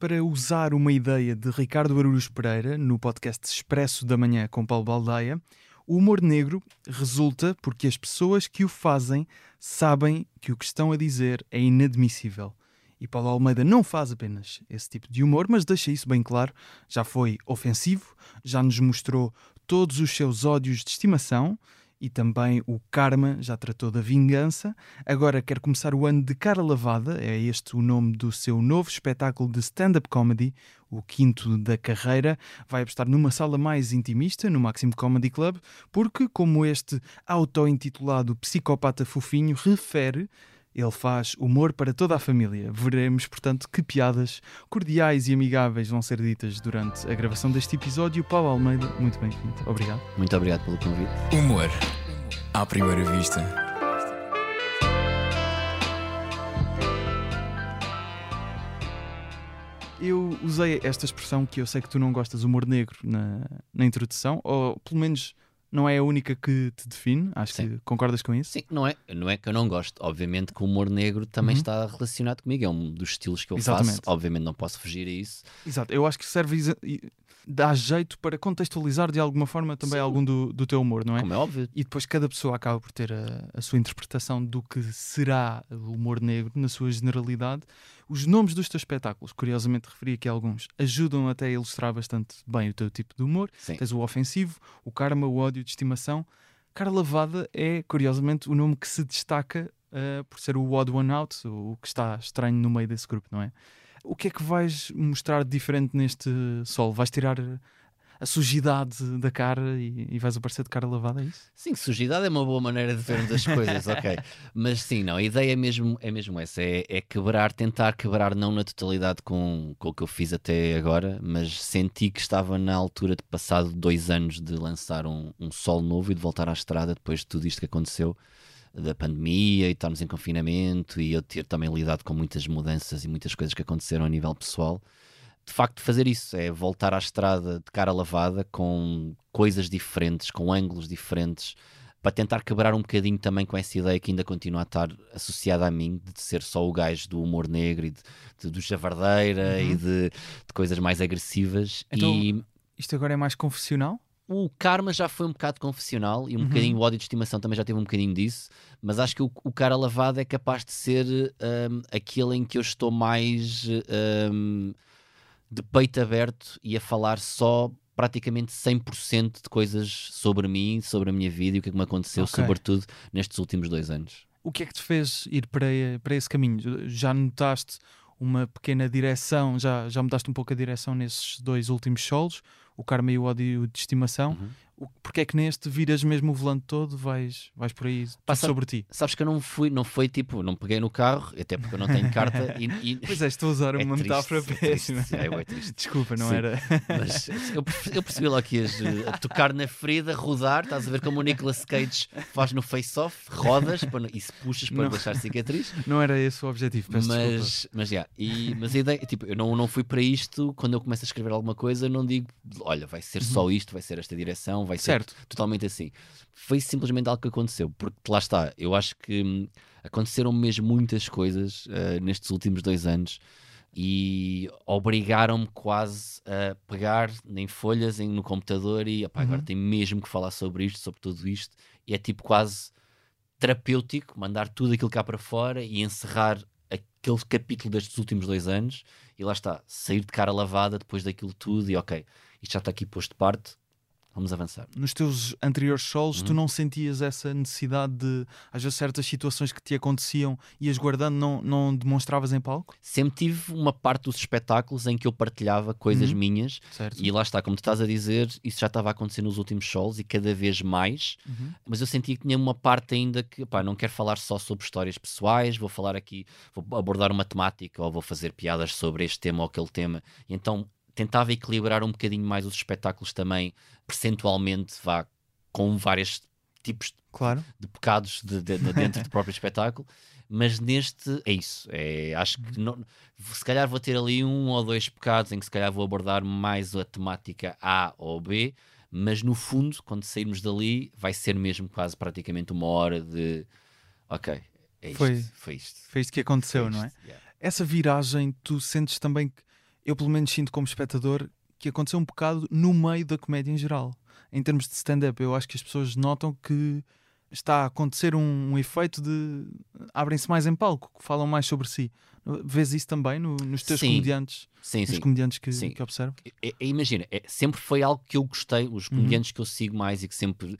para usar uma ideia de Ricardo Barros Pereira no podcast Expresso da Manhã com Paulo Baldeia. O humor negro resulta porque as pessoas que o fazem sabem que o que estão a dizer é inadmissível. E Paulo Almeida não faz apenas esse tipo de humor, mas deixa isso bem claro. Já foi ofensivo, já nos mostrou todos os seus ódios de estimação e também o karma, já tratou da vingança. Agora quer começar o ano de cara lavada, é este o nome do seu novo espetáculo de stand-up comedy, o quinto da carreira. Vai apostar numa sala mais intimista, no Maxime Comedy Club, porque, como este auto-intitulado Psicopata Fofinho refere, ele faz humor para toda a família. Veremos, portanto, que piadas cordiais e amigáveis vão ser ditas durante a gravação deste episódio. Paulo Almeida, muito bem-vindo. Obrigado. Muito obrigado pelo convite. Humor à primeira vista. Eu usei esta expressão que eu sei que tu não gostas, humor negro, na introdução, ou pelo menos... Não é a única que te define? Acho Sim. que concordas com isso? Sim, não é que eu não gosto. Obviamente que o humor negro também está relacionado comigo. É um dos estilos que eu faço. Obviamente não posso fugir a isso. Exato. Eu acho que serve... Dá jeito para contextualizar de alguma forma também Sim. algum do teu humor, não é? Como é óbvio. E depois cada pessoa acaba por ter a sua interpretação do que será o humor negro na sua generalidade. Os nomes dos teus espetáculos, curiosamente referi aqui alguns, ajudam até a ilustrar bastante bem o teu tipo de humor. Sim. Tens o ofensivo, o karma, o ódio de estimação. Cara lavada é, curiosamente, o nome que se destaca por ser o odd one out, o que está estranho no meio desse grupo, não é? O que é que vais mostrar diferente neste solo? Vais tirar a sujidade da cara e vais aparecer de cara lavada, é isso? Sim, sujidade é uma boa maneira de vermos as coisas, ok. Mas sim, não, a ideia é mesmo essa, é quebrar, tentar quebrar, não na totalidade com o que eu fiz até agora, mas senti que estava na altura de passado 2 anos de lançar um solo novo e de voltar à estrada depois de tudo isto que aconteceu. Da pandemia e estarmos em confinamento e eu ter também lidado com muitas mudanças e muitas coisas que aconteceram a nível pessoal. De facto, fazer isso é voltar à estrada de cara lavada com coisas diferentes, com ângulos diferentes, para tentar quebrar um bocadinho também com essa ideia que ainda continua a estar associada a mim, de ser só o gajo do humor negro e do chavardeira e de coisas mais agressivas. Então, isto agora é mais confessional? O karma já foi um bocado confessional e um bocadinho o ódio de estimação também já teve um bocadinho disso, mas acho que o cara lavado é capaz de ser aquele em que eu estou mais de peito aberto e a falar só praticamente 100% de coisas sobre mim, sobre a minha vida e o que é que me aconteceu, okay. sobretudo nestes últimos 2 anos. O que é que te fez ir para esse caminho? Já notaste uma pequena direção, já mudaste um pouco a direção nesses 2 últimos solos? O karma e o ódio de estimação, porque é que neste viras mesmo o volante todo, vais por aí, sobre ti? Sabes que eu não peguei no carro, até porque eu não tenho carta. Pois é, estou a usar uma metáfora péssima. É triste. Desculpa, não Sim. era. Mas eu percebi logo que ias a tocar na ferida, rodar, estás a ver como o Nicolas Cage faz no face-off, rodas e se puxas para deixar cicatriz. Não era esse o objetivo, peço desculpa. Mas a ideia, tipo, eu não fui para isto. Quando eu começo a escrever alguma coisa, eu não digo... Olha, vai ser só isto, vai ser esta direção, vai certo. Ser totalmente assim. Foi simplesmente algo que aconteceu, porque lá está, eu acho que aconteceram mesmo muitas coisas nestes últimos 2 anos e obrigaram-me quase a pegar em folhas no computador e agora tenho mesmo que falar sobre isto, sobre tudo isto, e é tipo quase terapêutico mandar tudo aquilo cá para fora e encerrar aquele capítulo destes últimos 2 anos e lá está, sair de cara lavada depois daquilo tudo e ok... Isto já está aqui posto de parte, vamos avançar. Nos teus anteriores solos, tu não sentias essa necessidade de, às vezes, certas situações que te aconteciam ias guardando, não demonstravas em palco? Sempre tive uma parte dos espetáculos em que eu partilhava coisas minhas, certo. E lá está, como tu estás a dizer, isso já estava a acontecer nos últimos solos e cada vez mais, mas eu sentia que tinha uma parte ainda que, pá, não quero falar só sobre histórias pessoais, vou falar aqui, vou abordar uma temática ou vou fazer piadas sobre este tema ou aquele tema, e então... Tentava equilibrar um bocadinho mais os espetáculos também, percentualmente, com vários tipos de pecados dentro do próprio espetáculo. Mas neste, é isso. Acho que não, se calhar vou ter ali 1 ou 2 pecados em que se calhar vou abordar mais a temática A ou B, mas no fundo, quando sairmos dali, vai ser mesmo quase praticamente 1 hora de... Ok, é isto, foi isto. Foi isto que aconteceu, não é? Yeah. Essa viragem, tu sentes também que eu pelo menos sinto como espectador que aconteceu um bocado no meio da comédia em geral. Em termos de stand-up, eu acho que as pessoas notam que está a acontecer um efeito de... abrem-se mais em palco, falam mais sobre si. Vês isso também nos teus comediantes? Sim, nos comediantes que observo? Imagina, sempre foi algo que eu gostei, os comediantes que eu sigo mais e que sempre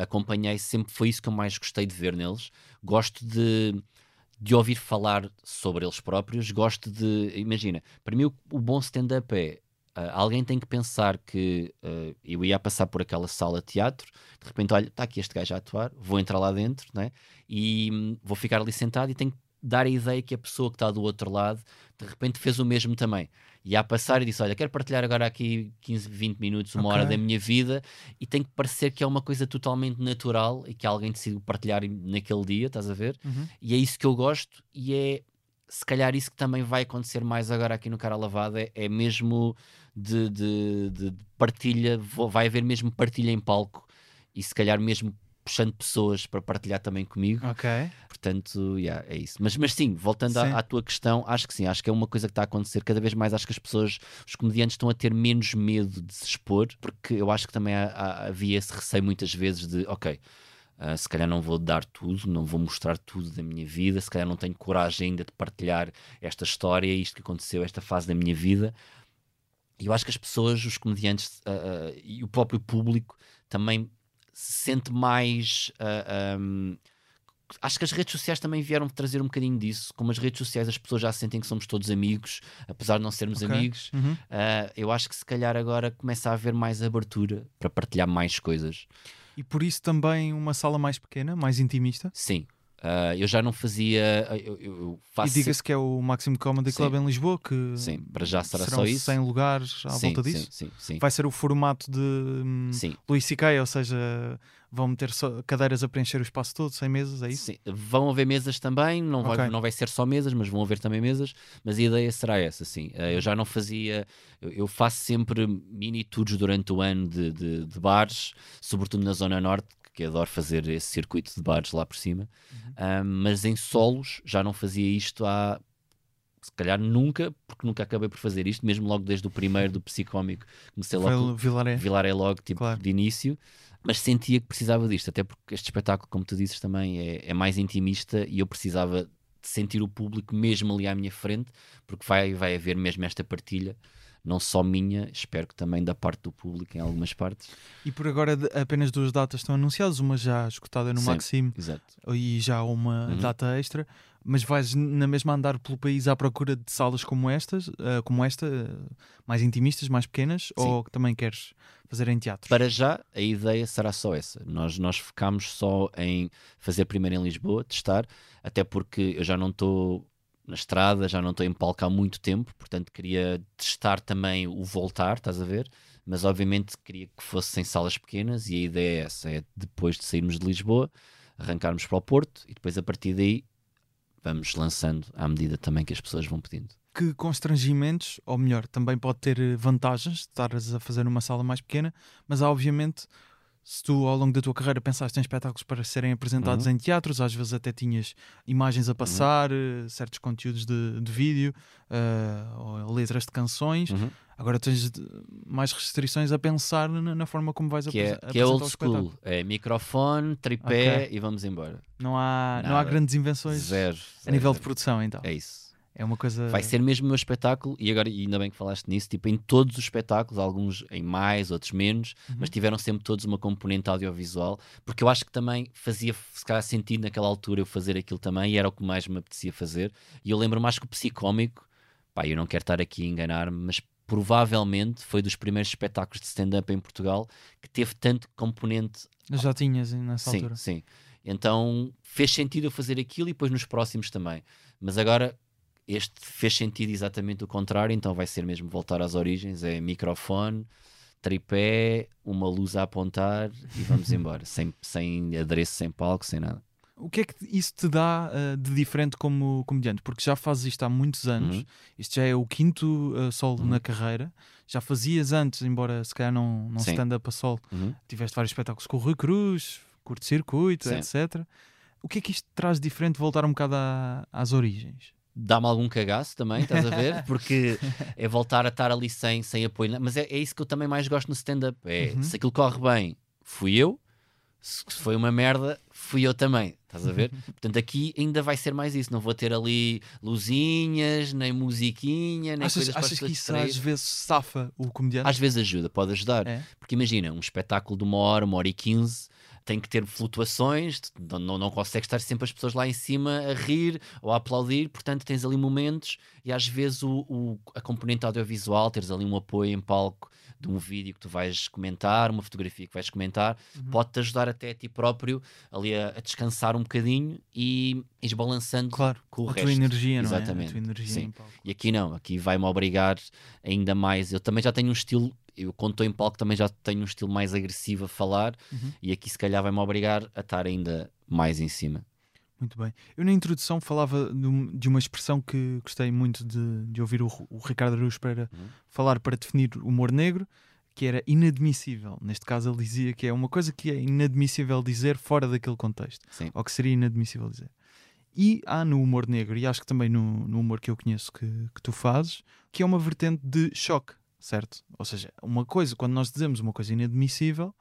acompanhei, sempre foi isso que eu mais gostei de ver neles. Gosto de ouvir falar sobre eles próprios, gosto de... Imagina, para mim o bom stand-up é... alguém tem que pensar que eu ia passar por aquela sala de teatro, de repente, olha, está aqui este gajo a atuar, vou entrar lá dentro, né? E vou ficar ali sentado e tenho que dar a ideia que a pessoa que está do outro lado de repente fez o mesmo também. E a passar e disse, olha, quero partilhar agora aqui 15, 20 minutos, uma hora da minha vida, e tem que parecer que é uma coisa totalmente natural e que alguém decidiu partilhar naquele dia, estás a ver? Uhum. E é isso que eu gosto, e é se calhar isso que também vai acontecer mais agora aqui no Cara Lavada, é mesmo de partilha, vai haver mesmo partilha em palco e se calhar mesmo puxando pessoas para partilhar também comigo. Okay. Portanto, yeah, é isso. Mas sim, voltando sim. À tua questão, acho que sim, acho que é uma coisa que está a acontecer cada vez mais. Acho que as pessoas, os comediantes estão a ter menos medo de se expor, porque eu acho que também havia esse receio muitas vezes de, ok, se calhar não vou dar tudo, não vou mostrar tudo da minha vida, se calhar não tenho coragem ainda de partilhar esta história, isto que aconteceu, esta fase da minha vida. E eu acho que as pessoas, os comediantes e o próprio público também se sente mais... acho que as redes sociais também vieram trazer um bocadinho disso. Como as redes sociais, as pessoas já sentem que somos todos amigos, apesar de não sermos amigos. Uhum. Eu acho que se calhar agora começa a haver mais abertura para partilhar mais coisas. E por isso também uma sala mais pequena, mais intimista? Sim. Eu já não fazia... Eu faço... E diga-se que é o Maxime Comedy Club em Lisboa, que sim, para já será serão só isso. 100 lugares à volta disso. Sim. Vai ser o formato de Luis CK, ou seja, vão meter só cadeiras a preencher o espaço todo, sem mesas, é isso? Sim. Vão haver mesas também, não vai ser só mesas, mas vão haver também mesas, mas a ideia será essa, sim. Eu já não fazia... Eu faço sempre mini tours durante o ano de bares, sobretudo na Zona Norte, que adoro fazer esse circuito de bares lá por cima, mas em solos já não fazia isto há, se calhar nunca, porque nunca acabei por fazer isto, mesmo logo desde o primeiro do Psicómico, comecei logo Vilaré logo, tipo, claro, de início, mas sentia que precisava disto, até porque este espetáculo, como tu dizes, também é mais intimista e eu precisava de sentir o público mesmo ali à minha frente, porque vai haver mesmo esta partilha, não só minha, espero que também da parte do público em algumas partes. E por agora apenas 2 datas estão anunciadas, uma já escutada no Maxime, e já uma data extra, mas vais na mesma andar pelo país à procura de salas como esta, mais intimistas, mais pequenas, ou que também queres fazer em teatro? Para já a ideia será só essa, nós focámos só em fazer primeiro em Lisboa, testar, até porque eu já não estou... na estrada, já não estou em palco há muito tempo, portanto queria testar também o voltar, estás a ver? Mas obviamente queria que fosse em salas pequenas e a ideia é essa, é depois de sairmos de Lisboa, arrancarmos para o Porto e depois a partir daí vamos lançando à medida também que as pessoas vão pedindo. Que constrangimentos, ou melhor, também pode ter vantagens, estares a fazer numa sala mais pequena, mas obviamente... Se tu ao longo da tua carreira pensaste em espetáculos para serem apresentados em teatros, às vezes até tinhas imagens a passar, certos conteúdos de vídeo, ou letras de canções, agora tens mais restrições a pensar na forma como vais apresentar o espetáculo. Que é old school, é microfone, tripé e vamos embora. Não há grandes invenções zero, a nível de produção então. É isso. É uma coisa... Vai ser mesmo o meu espetáculo, e agora ainda bem que falaste nisso, tipo, em todos os espetáculos, alguns em mais, outros menos, mas tiveram sempre todos uma componente audiovisual, porque eu acho que também fazia, se calhar, sentido naquela altura eu fazer aquilo também, e era o que mais me apetecia fazer, e eu lembro-me, acho que o Psicómico, pá, eu não quero estar aqui a enganar-me, mas provavelmente foi dos primeiros espetáculos de stand-up em Portugal que teve tanto componente... Já tinhas nessa altura. Sim. Então fez sentido eu fazer aquilo e depois nos próximos também. Mas agora... Este fez sentido exatamente o contrário, então vai ser mesmo voltar às origens, é microfone, tripé, uma luz a apontar e vamos embora, sem adereço, sem palco, sem nada. O que é que isso te dá de diferente como comediante? Porque já fazes isto há muitos anos, isto já é o 5º solo na carreira, já fazias antes, embora se calhar não stand-up a solo, tiveste vários espetáculos com o Rui Cruz, Curto-Circuito, etc. O que é que isto traz de diferente, voltar um bocado às origens? dá-me algum cagaço também, estás a ver? Porque é voltar a estar ali sem apoio. Mas é isso que eu também mais gosto no stand-up. É, se aquilo corre bem, fui eu. Se foi uma merda, fui eu também. Estás a ver? Portanto, aqui ainda vai ser mais isso. Não vou ter ali luzinhas, nem musiquinha, nem coisas para se distrair. Achas que isso às vezes safa o comediante? Às vezes ajuda, pode ajudar. É. Porque imagina, um espetáculo de 1 hora, 1 hora e 15... tem que ter flutuações, não consegues estar sempre as pessoas lá em cima a rir ou a aplaudir, portanto tens ali momentos e às vezes a componente audiovisual, teres ali um apoio em palco de um vídeo que tu vais comentar, uma fotografia que vais comentar, pode-te ajudar até a ti próprio ali a descansar um bocadinho e esbalançando com o resto. A tua energia, não é? Exatamente. A tua energia. Sim. E aqui não, aqui vai-me obrigar ainda mais. Eu também já tenho um estilo... Eu, quando estou em palco, também já tenho um estilo mais agressivo a falar e aqui se calhar vai-me obrigar a estar ainda mais em cima. Muito bem. Eu na introdução falava de uma expressão que gostei muito de ouvir o Ricardo Araújo Pereira falar para definir o humor negro, que era inadmissível. Neste caso ele dizia que é uma coisa que é inadmissível dizer fora daquele contexto. Sim. Ou que seria inadmissível dizer. E há no humor negro, e acho que também no humor que eu conheço que tu fazes, que é uma vertente de choque. Certo? Ou seja, uma coisa, quando nós dizemos uma coisa inadmissível,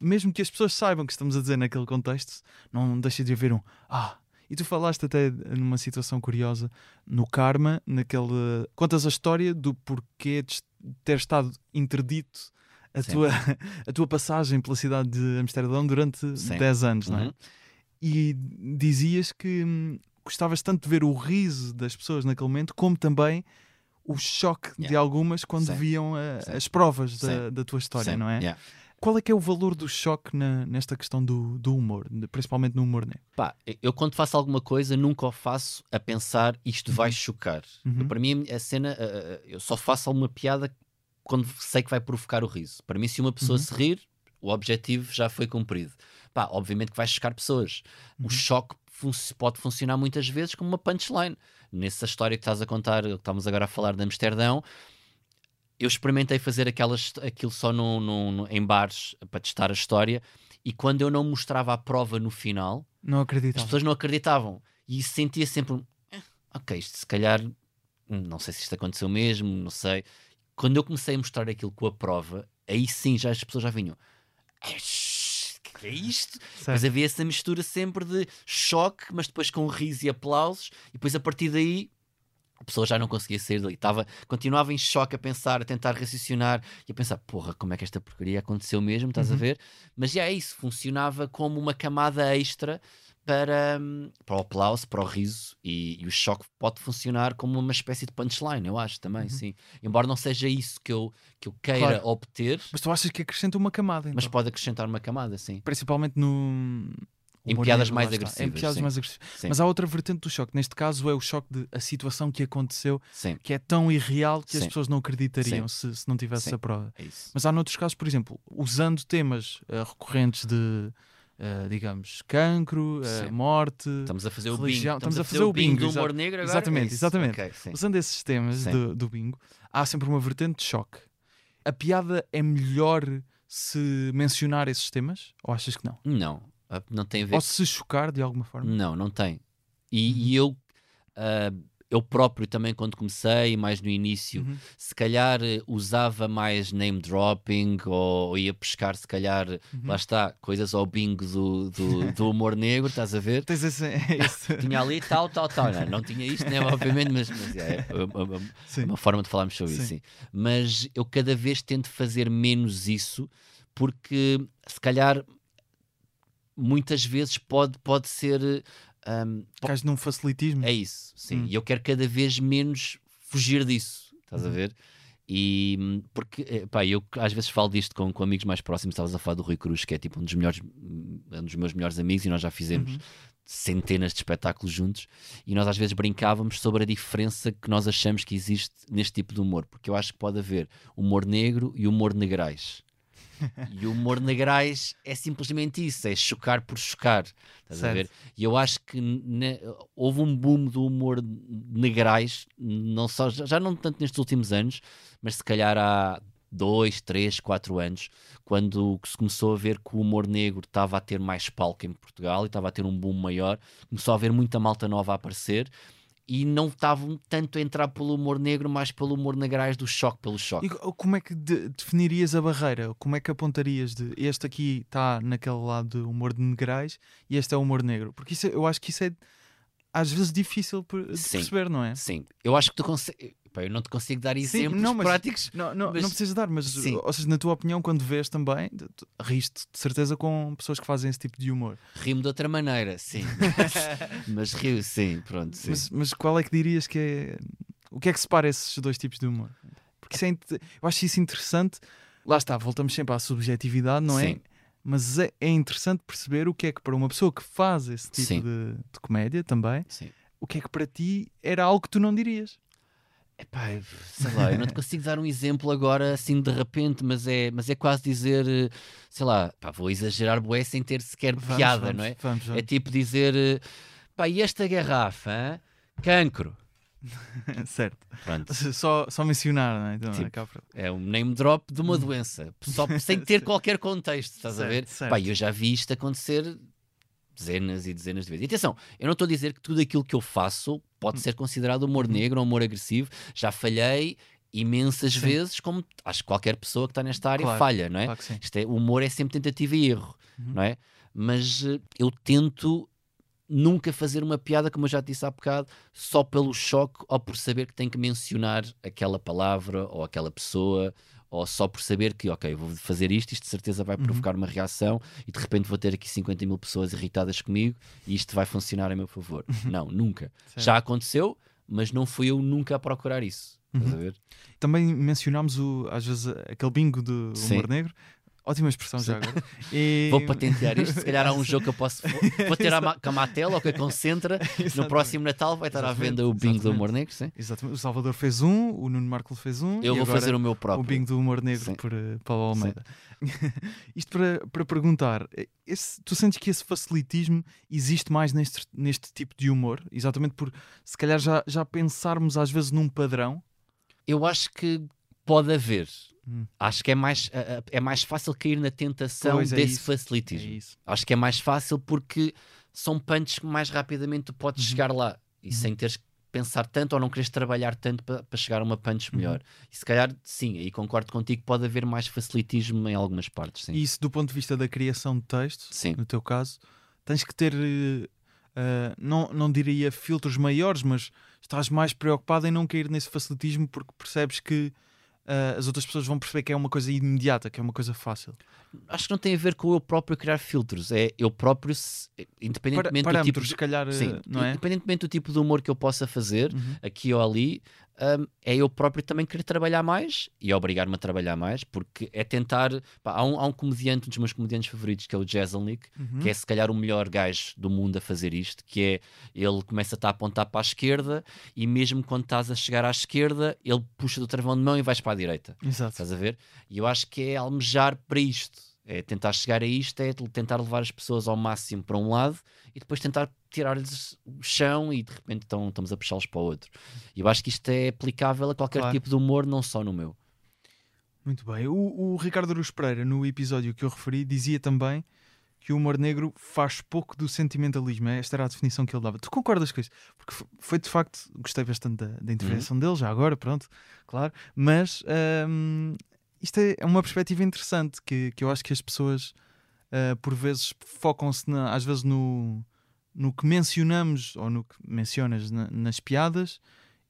mesmo que as pessoas saibam que estamos a dizer naquele contexto, não deixa de haver um "ah". E tu falaste até numa situação curiosa no Karma, naquele... Contas a história do porquê de ter estado interdito a tua passagem pela cidade de Amsterdão durante 10 anos, não é? E dizias que gostavas tanto de ver o riso das pessoas naquele momento, como também o choque de algumas quando viam as provas da tua história, não é? Qual é que é o valor do choque nesta questão do humor, principalmente no humor negro? Pá, eu quando faço alguma coisa nunca o faço a pensar isto vai chocar. Eu, para mim a cena, eu só faço alguma piada quando sei que vai provocar o riso. Para mim, se uma pessoa se rir, o objetivo já foi cumprido. Pá, obviamente que vai chocar pessoas. O choque pode funcionar muitas vezes como uma punchline. Nessa história que estás a contar, que estamos agora a falar de Amsterdão, eu experimentei fazer aquilo só em bares para testar a história, e quando eu não mostrava a prova no final, as pessoas não acreditavam. E sentia sempre ok, isto se calhar, não sei se isto aconteceu mesmo, não sei. Quando eu comecei a mostrar aquilo com a prova, aí sim já as pessoas já vinham... é isto? Certo. Mas havia essa mistura sempre de choque, mas depois com riso e aplausos, e depois a partir daí a pessoa já não conseguia sair dali, continuava em choque a pensar, a tentar raciocinar e a pensar, porra, como é que esta porcaria aconteceu mesmo, estás a ver? Mas já é isso, funcionava como uma camada extra para o aplauso, para o riso, e o choque pode funcionar como uma espécie de punchline, eu acho também, sim. Embora não seja isso que eu queira obter. Mas tu achas que acrescenta uma camada, então? Mas pode acrescentar uma camada, sim. Principalmente em piadas mais agressivas. Em piadas mais agressivas. Mas há outra vertente do choque. Neste caso é o choque de a situação que aconteceu, que é tão irreal que as pessoas não acreditariam se não tivesse a prova. É isso. Mas há noutros casos, por exemplo, usando temas recorrentes de... digamos, cancro, morte, estamos a fazer religião. Estamos a fazer o bingo do humor negro agora. Exatamente. Okay, usando esses temas do bingo, há sempre uma vertente de choque. A piada é melhor se mencionar esses temas? Ou achas que não? Não tem a ver. Ou se chocar de alguma forma? Não tem. E eu próprio também, quando comecei, mais no início, se calhar usava mais name dropping, ou ia pescar, se calhar, lá está, coisas ao bingo do humor negro, estás a ver? Tens esse... Tinha ali tal. Não tinha isto, né? Obviamente, mas é uma forma de falarmos sobre isso. Sim. Mas eu cada vez tento fazer menos isso, porque se calhar muitas vezes pode ser... Cais num facilitismo. É isso, sim. E eu quero cada vez menos fugir disso, estás a ver? E porque, pá, eu às vezes falo disto com amigos mais próximos. Estavas a falar do Rui Cruz, que é tipo um dos meus melhores amigos, e nós já fizemos centenas de espetáculos juntos, e nós às vezes brincávamos sobre a diferença que nós achamos que existe neste tipo de humor, porque eu acho que pode haver humor negro e humor negrais. E o humor negrais é simplesmente isso, é chocar por chocar, estás a ver? E eu acho que houve um boom do humor negrais, não só, já não tanto nestes últimos anos, mas se calhar há 2, 3, 4 anos, quando se começou a ver que o humor negro estava a ter mais palco em Portugal e estava a ter um boom maior, começou a haver muita malta nova a aparecer. e não estavam tanto a entrar pelo humor negro, mas pelo humor negrais do choque, pelo choque. E como é que definirias a barreira? Como é que apontarias de este aqui está naquele lado de humor de negrais e este é o humor negro? Porque isso, eu acho que isso é às vezes difícil de perceber, não é? Sim, eu acho que tu consegues... Eu não te consigo dar exemplos práticos. Não precisas dar, mas ou seja, na tua opinião, quando vês também, riste de certeza com pessoas que fazem esse tipo de humor. Rimo de outra maneira, sim. Mas rio, sim, pronto. Sim. Mas qual é que dirias que é... O que é que separa esses dois tipos de humor? Porque isso é... eu acho isso interessante. Lá está, voltamos sempre à subjetividade, não é? Sim. Mas é interessante perceber o que é que para uma pessoa que faz esse tipo de comédia também, o que é que para ti era algo que tu não dirias. Epá, sei lá, eu não te consigo dar um exemplo agora assim de repente, mas é quase dizer, sei lá, pá, vou exagerar bué sem ter sequer piada, não é? Vamos. É tipo dizer, pá, e esta garrafa, cancro. Certo. Pronto. Só mencionar, não é? Então, tipo, é um name drop de uma doença, só sem ter qualquer contexto, estás a ver? Certo. Pá, eu já vi isto acontecer dezenas e dezenas de vezes. E atenção, eu não estou a dizer que tudo aquilo que eu faço pode ser considerado humor negro ou humor agressivo. Já falhei imensas vezes, como acho que qualquer pessoa que está nesta área falha, não é? Claro que sim. Isto é, o humor é sempre tentativa e erro, não é? Mas eu tento nunca fazer uma piada, como eu já te disse há bocado, só pelo choque ou por saber que tenho que mencionar aquela palavra ou aquela pessoa, ou só por saber que, ok, vou fazer isto de certeza vai provocar uma reação e de repente vou ter aqui 50 mil pessoas irritadas comigo e isto vai funcionar a meu favor. Não, nunca. Certo. Já aconteceu, mas não fui eu nunca a procurar isso. Estás a ver? Também mencionámos, às vezes, aquele bingo do humor negro. Ótima expressão, já agora. E... vou patentear isto. Se calhar há um jogo que eu posso... vou ter a Mattel, ou que a Concentra. No próximo Natal vai estar à venda o bingo do humor negro. Sim? Exatamente. O Salvador fez um, o Nuno Marco fez um. Eu vou fazer o meu próprio. O bingo do humor negro por Paulo Almeida. Isto para perguntar. Tu sentes que esse facilitismo existe mais neste tipo de humor? Exatamente por, se calhar, já pensarmos às vezes num padrão? Eu acho que pode haver. Acho que é mais fácil cair na tentação desse facilitismo. Acho que é mais fácil porque são punches que mais rapidamente tu podes chegar lá e sem teres que pensar tanto ou não queres trabalhar tanto para chegar a uma punch melhor. E se calhar, sim, aí concordo contigo, pode haver mais facilitismo em algumas partes. Sim. E isso do ponto de vista da criação de texto, no teu caso, tens que ter... não diria filtros maiores, mas estás mais preocupado em não cair nesse facilitismo porque percebes que as outras pessoas vão perceber que é uma coisa imediata, que é uma coisa fácil. Acho que não tem a ver com eu próprio criar filtros, é eu próprio, independentemente do tipo, se calhar, não é? Independentemente do tipo de humor que eu possa fazer aqui ou ali, é eu próprio também querer trabalhar mais e obrigar-me a trabalhar mais, porque é tentar. Pá, há um comediante, um dos meus comediantes favoritos, que é o Jazz and League, que é se calhar o melhor gajo do mundo a fazer isto, que é ele começa a apontar para a esquerda e mesmo quando estás a chegar à esquerda ele puxa do travão de mão e vais para a direita. Exato. Estás a ver? E eu acho que é almejar para isto, é tentar chegar a isto, é tentar levar as pessoas ao máximo para um lado e depois tentar tirar-lhes o chão e de repente estamos a puxá-los para o outro. E eu acho que isto é aplicável a qualquer tipo de humor, não só no meu. Muito bem. O Ricardo Aruz Pereira, no episódio que eu referi, dizia também que o humor negro faz pouco do sentimentalismo. Esta era a definição que ele dava. Tu concordas com isso? Porque foi de facto, gostei bastante da intervenção dele, já agora, pronto, claro. Mas isto é uma perspectiva interessante que eu acho que as pessoas por vezes focam-se às vezes no que mencionamos ou no que mencionas nas piadas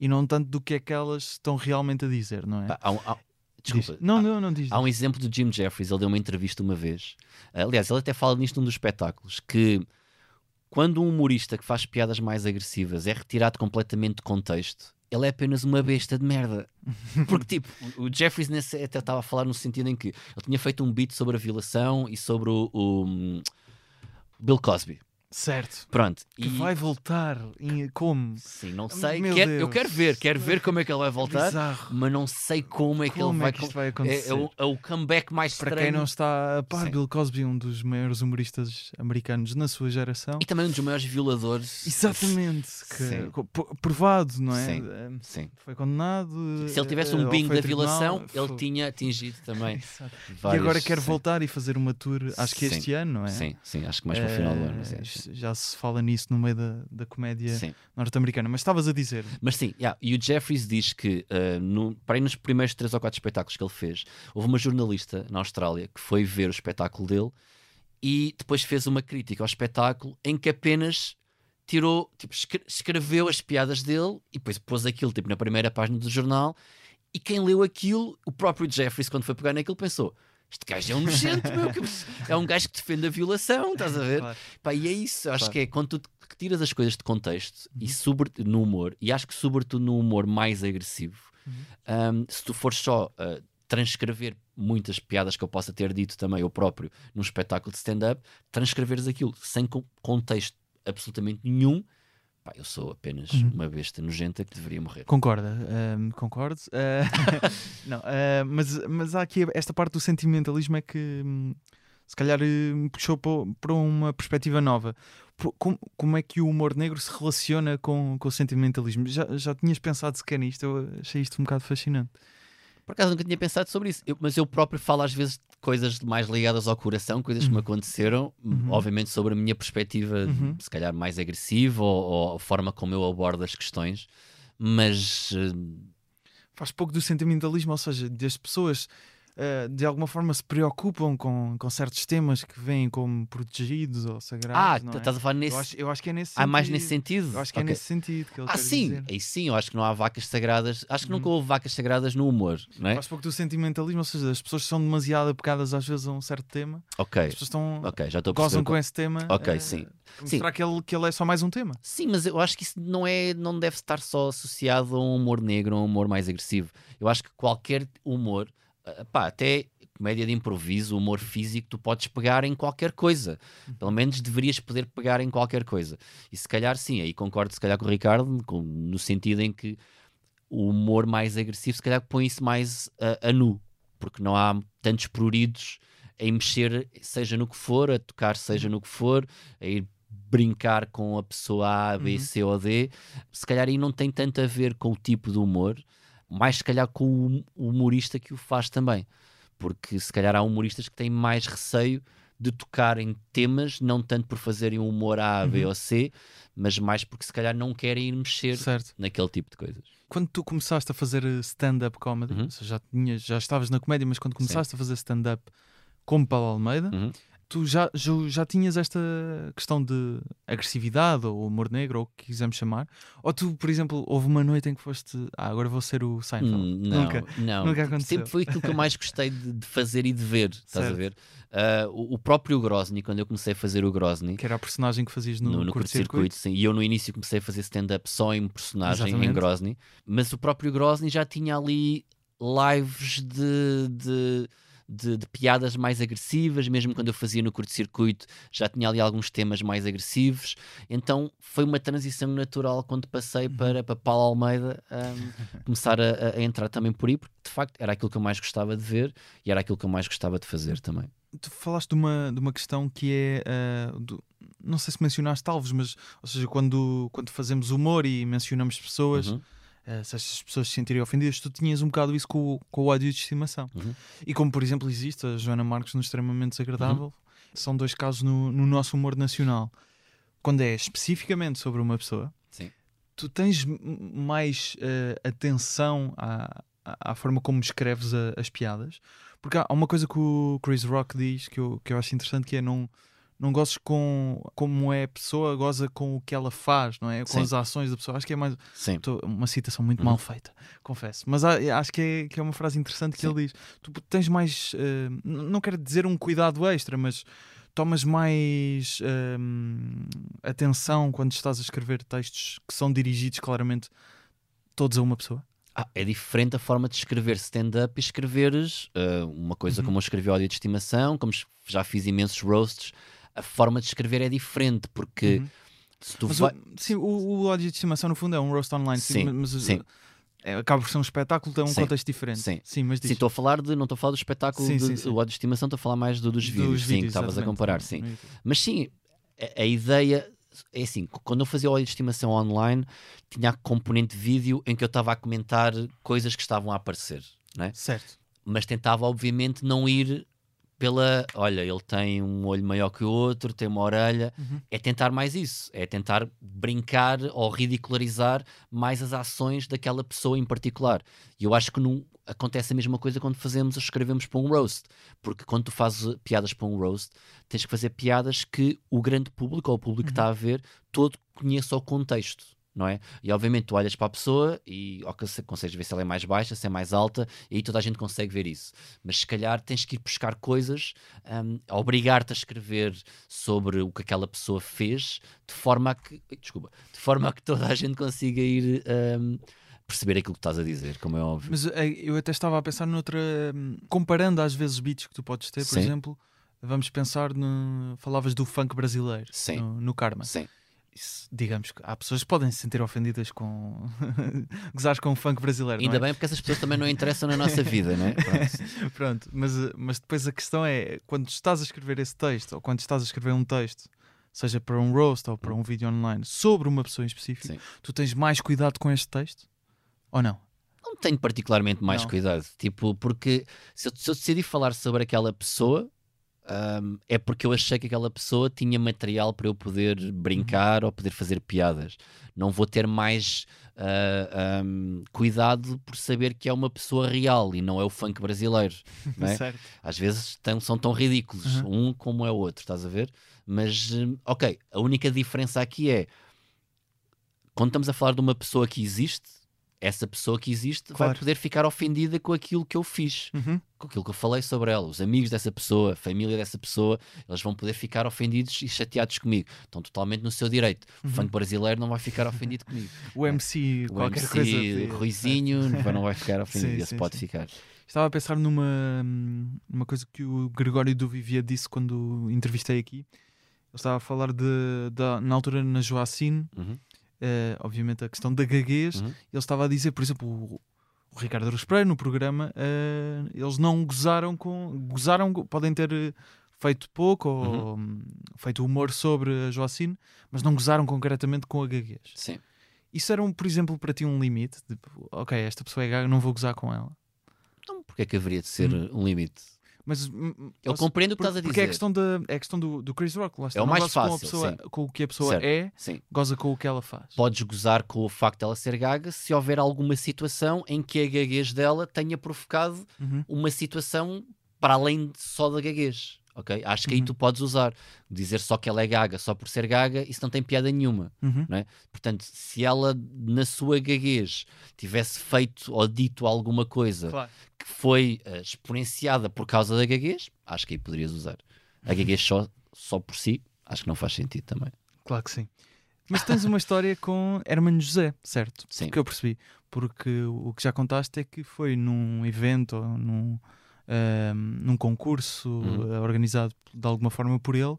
e não tanto do que é que elas estão realmente a dizer, não é? Desculpa. Não, diz. Há um exemplo do Jim Jefferies, ele deu uma entrevista uma vez. Aliás, ele até fala nisto num dos espetáculos, que quando um humorista que faz piadas mais agressivas é retirado completamente de contexto, ele é apenas uma besta de merda. Porque, tipo, o Jefferies até estava a falar no sentido em que ele tinha feito um beat sobre a violação e sobre o Bill Cosby. Certo. Pronto. Que vai voltar como? Sim, não sei. Eu quero ver como é que ele vai voltar, bizarro. Mas não sei como é que ele vai... Isto vai acontecer. É o comeback mais estranho. Para quem não está a par, Bill Cosby, um dos maiores humoristas americanos na sua geração. E também um dos maiores violadores. Exatamente. Provado, não é? Sim. Foi condenado. Se ele tivesse um bingo da violação, ele tinha atingido também. Exato. E agora quer voltar e fazer uma tour, acho que este ano, não é? Sim, acho que mais para o final do ano. já se fala nisso no meio da comédia norte-americana. Mas estavas a dizer. Mas sim, e o Jefferies diz que para aí nos primeiros 3 ou 4 espetáculos que ele fez, houve uma jornalista na Austrália que foi ver o espetáculo dele e depois fez uma crítica ao espetáculo em que apenas tirou, tipo, escreveu as piadas dele e depois pôs aquilo tipo, na primeira página do jornal. E quem leu aquilo, o próprio Jefferies, quando foi pegar naquilo, pensou: este gajo é um nojento, meu, é um gajo que defende a violação, estás a ver? Claro. Pá, e é isso, acho que é quando tu retiras as coisas de contexto e sobretudo no humor, e acho que sobretudo no humor mais agressivo, se tu fores só transcrever muitas piadas que eu possa ter dito também eu próprio num espetáculo de stand-up, transcreveres aquilo sem contexto absolutamente nenhum. Pá, eu sou apenas uma besta nojenta que deveria morrer. Concordo. Não, mas há aqui esta parte do sentimentalismo é que se calhar me puxou para uma perspectiva nova. Como é que o humor negro se relaciona com o sentimentalismo? Já tinhas pensado sequer nisto? Eu achei isto um bocado fascinante. Por acaso nunca tinha pensado sobre isso, mas eu próprio falo às vezes de coisas mais ligadas ao coração, coisas que me aconteceram, obviamente sobre a minha perspectiva, se calhar mais agressiva ou a forma como eu abordo as questões, mas... Faz pouco do sentimentalismo, ou seja, das pessoas de alguma forma se preocupam com certos temas que vêm como protegidos ou sagrados. Ah, estás a falar nesse... Eu acho que é nesse sentido. Ah, mais nesse sentido? Eu acho que é nesse sentido que ele quer dizer. Aí sim, eu acho que não há vacas sagradas. Acho que nunca houve vacas sagradas no humor, não é? Faz pouco do sentimentalismo, ou seja, as pessoas são demasiado apegadas às vezes a um certo tema. Ok. As pessoas estão... Ok, já estou a perceber. Gozam com esse tema. Ok, sim. Será que ele é só mais um tema? Sim, mas eu acho que isso não deve estar só associado a um humor negro, a um humor mais agressivo. Eu acho que qualquer humor... Pá, até comédia de improviso, humor físico, tu podes pegar em qualquer coisa, pelo menos deverias poder pegar em qualquer coisa, e se calhar sim, aí concordo se calhar com o Ricardo, no sentido em que o humor mais agressivo se calhar põe-se mais a nu, porque não há tantos pruridos em mexer, seja no que for, a tocar seja no que for, a ir brincar com a pessoa A, B, C ou D, se calhar aí não tem tanto a ver com o tipo de humor, mais se calhar com o humorista que o faz também, porque se calhar há humoristas que têm mais receio de tocar em temas, não tanto por fazerem um humor A, B ou C, mas mais porque se calhar não querem ir mexer naquele tipo de coisas. Quando tu começaste a fazer stand-up comedy, já estavas na comédia, mas quando começaste a fazer stand-up como Paulo Almeida, tu já tinhas esta questão de agressividade ou humor negro, ou o que quisermos chamar? Ou tu, por exemplo, houve uma noite em que foste agora vou ser o Seinfeld? Nunca aconteceu. Sempre foi aquilo que eu mais gostei de fazer e de ver, estás a ver? O próprio Grozny, quando eu comecei a fazer o Grozny... Que era a personagem que fazias no Curto-Circuito. Sim, e eu no início comecei a fazer stand-up só em personagem, em Grozny. Mas o próprio Grozny já tinha ali lives de piadas mais agressivas, mesmo quando eu fazia no Curto-Circuito já tinha ali alguns temas mais agressivos, então foi uma transição natural quando passei para Paulo Almeida começar a entrar também por aí, porque de facto era aquilo que eu mais gostava de ver e era aquilo que eu mais gostava de fazer também. Tu falaste de uma questão que é, não sei se mencionaste alvos, mas ou seja, quando fazemos humor e mencionamos pessoas... se estas pessoas se sentirem ofendidas, tu tinhas um bocado isso com o ódio de estimação. E como, por exemplo, existe a Joana Marques no Extremamente Desagradável, são 2 casos no nosso humor nacional. Quando é especificamente sobre uma pessoa, tu tens mais atenção à forma como escreves as piadas, porque há uma coisa que o Chris Rock diz que eu acho interessante, que é não gozes com como é a pessoa, goza com o que ela faz, não é? Com as ações da pessoa. Acho que é mais uma citação muito mal feita, confesso. Mas acho que é uma frase interessante que ele diz. Tu tens mais, não quero dizer um cuidado extra, mas tomas mais atenção quando estás a escrever textos que são dirigidos claramente todos a uma pessoa. É diferente a forma de escrever stand-up e escreveres uma coisa como eu escrevi ódio de estimação, como já fiz imensos roasts. A forma de escrever é diferente, porque se tu o ódio de estimação no fundo é um roast online, mas acaba por ser um espetáculo, tem um contexto diferente. Mas estou a falar não estou a falar do espetáculo do ódio de estimação, estou a falar mais dos vídeos, que estavas a comparar. Mas sim, a ideia é assim, quando eu fazia ódio de estimação online, tinha a componente vídeo em que eu estava a comentar coisas que estavam a aparecer, não é? Mas tentava obviamente não ir pela, olha, ele tem um olho maior que o outro, tem uma orelha, é tentar mais isso, é tentar brincar ou ridicularizar mais as ações daquela pessoa em particular. E eu acho que não acontece a mesma coisa quando fazemos, escrevemos para um roast, porque quando tu fazes piadas para um roast, tens que fazer piadas que o grande público ou o público que está a ver todo conheça o contexto. Não é? E obviamente tu olhas para a pessoa e consegues ver se ela é mais baixa, se é mais alta, e aí toda a gente consegue ver isso, mas se calhar tens que ir buscar coisas, obrigar-te a escrever sobre o que aquela pessoa fez de forma a que, toda a gente consiga ir perceber aquilo que estás a dizer, como é óbvio. Mas eu até estava a pensar noutra, comparando às vezes beats que tu podes ter, por exemplo, vamos pensar no, falavas do funk brasileiro no Karma. Isso, digamos que há pessoas que podem se sentir ofendidas com gozares com o funk brasileiro, ainda bem, porque essas pessoas também não interessam na nossa vida, não é? Pronto, mas depois a questão é, quando estás a escrever esse texto, ou quando estás a escrever um texto, seja para um roast ou para um vídeo online sobre uma pessoa em específico, tu tens mais cuidado com este texto? Ou não? Não tenho particularmente mais cuidado, tipo, porque se eu decidi falar sobre aquela pessoa, é porque eu achei que aquela pessoa tinha material para eu poder brincar ou poder fazer piadas. Não vou ter mais cuidado por saber que é uma pessoa real e não é o funk brasileiro, não é? Certo. Às vezes são tão ridículos um como é o outro, estás a ver? Mas ok, a única diferença aqui é, quando estamos a falar de uma pessoa que existe, essa pessoa que existe vai poder ficar ofendida com aquilo que eu fiz, com aquilo que eu falei sobre ela. Os amigos dessa pessoa, a família dessa pessoa, eles vão poder ficar ofendidos e chateados comigo. Estão totalmente no seu direito. O funk brasileiro não vai ficar ofendido comigo. O MC, o qualquer MC, coisa. O Ruizinho não vai ficar ofendido. Sim, pode ficar. Estava a pensar numa coisa que o Gregório do Vivia disse quando entrevistei aqui. Ele estava a falar na altura na Joacine, obviamente a questão da gaguez. Ele estava a dizer, por exemplo, o Ricardo Barros Pereira no programa, eles não gozaram com... Gozaram, podem ter feito pouco ou feito humor sobre a Joacine, mas não gozaram concretamente com a gaguez. Sim. Isso era, por exemplo, para ti um limite? De, ok, esta pessoa é gaga, não vou gozar com ela. Então, porque é que haveria de ser um limite? Mas, eu compreendo o que estás a dizer. Porque é a questão, do Chris Rock. Lá está. É o mais fácil. Com o que a pessoa é, goza com o que ela faz. Podes gozar com o facto dela ser gaga se houver alguma situação em que a gaguez dela tenha provocado uma situação para além só da gaguez. Okay? Acho que aí tu podes usar. Dizer só que ela é gaga só por ser gaga, isso não tem piada nenhuma. Não é? Portanto, se ela na sua gaguez tivesse feito ou dito alguma coisa que foi exponenciada por causa da gaguez, acho que aí poderias usar. A gaguez só por si, acho que não faz sentido também. Claro que sim. Mas tens uma história com Hermano José, certo? Sim. Porque eu percebi. Porque o que já contaste é que foi num evento ou num concurso organizado de alguma forma por ele,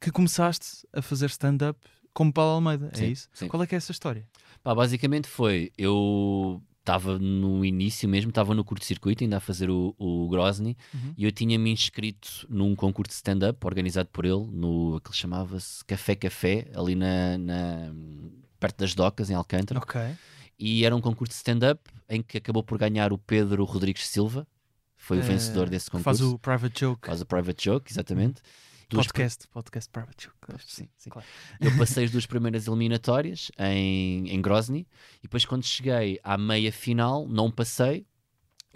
que começaste a fazer stand-up como Paulo Almeida, é isso? Sim. Qual é que é essa história? Pá, basicamente foi, eu estava no início mesmo, estava no curto-circuito ainda a fazer o Grozny, e eu tinha-me inscrito num concurso de stand-up organizado por ele, no que chamava-se Café Café, ali perto das docas, em Alcântara. E era um concurso de stand-up em que acabou por ganhar o Pedro Rodrigues Silva. Foi o vencedor desse concurso. Faz o Private Joke. Faz o Private Joke, exatamente. Podcast Private Joke. Sim. Claro. Eu passei as duas primeiras eliminatórias em Grozny e depois quando cheguei à meia final não passei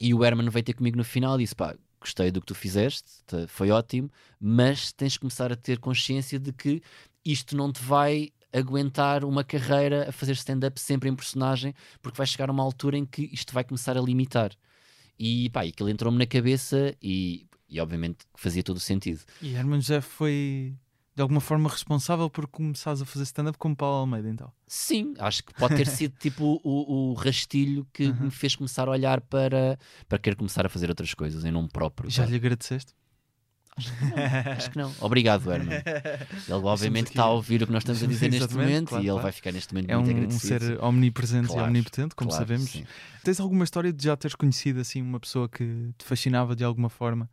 e o Hermano veio ter comigo no final e disse, pá, gostei do que tu fizeste, foi ótimo, mas tens de começar a ter consciência de que isto não te vai aguentar uma carreira a fazer stand-up sempre em personagem, porque vai chegar uma altura em que isto vai começar a limitar. E pá, aquilo entrou-me na cabeça e obviamente fazia todo o sentido. E Hermano José foi de alguma forma responsável por começares a fazer stand-up como Paulo Almeida, então? Sim, acho que pode ter sido tipo o rastilho que me fez começar a olhar para querer começar a fazer outras coisas em nome próprio. Já lhe agradeceste? Acho que não. Obrigado, Hermano. Ele obviamente está a ouvir o que nós estamos a dizer neste momento, claro, e ele vai ficar neste momento muito agradecido. É um ser omnipresente e omnipotente, como sabemos. Sim. Tens alguma história de já teres conhecido assim, uma pessoa que te fascinava de alguma forma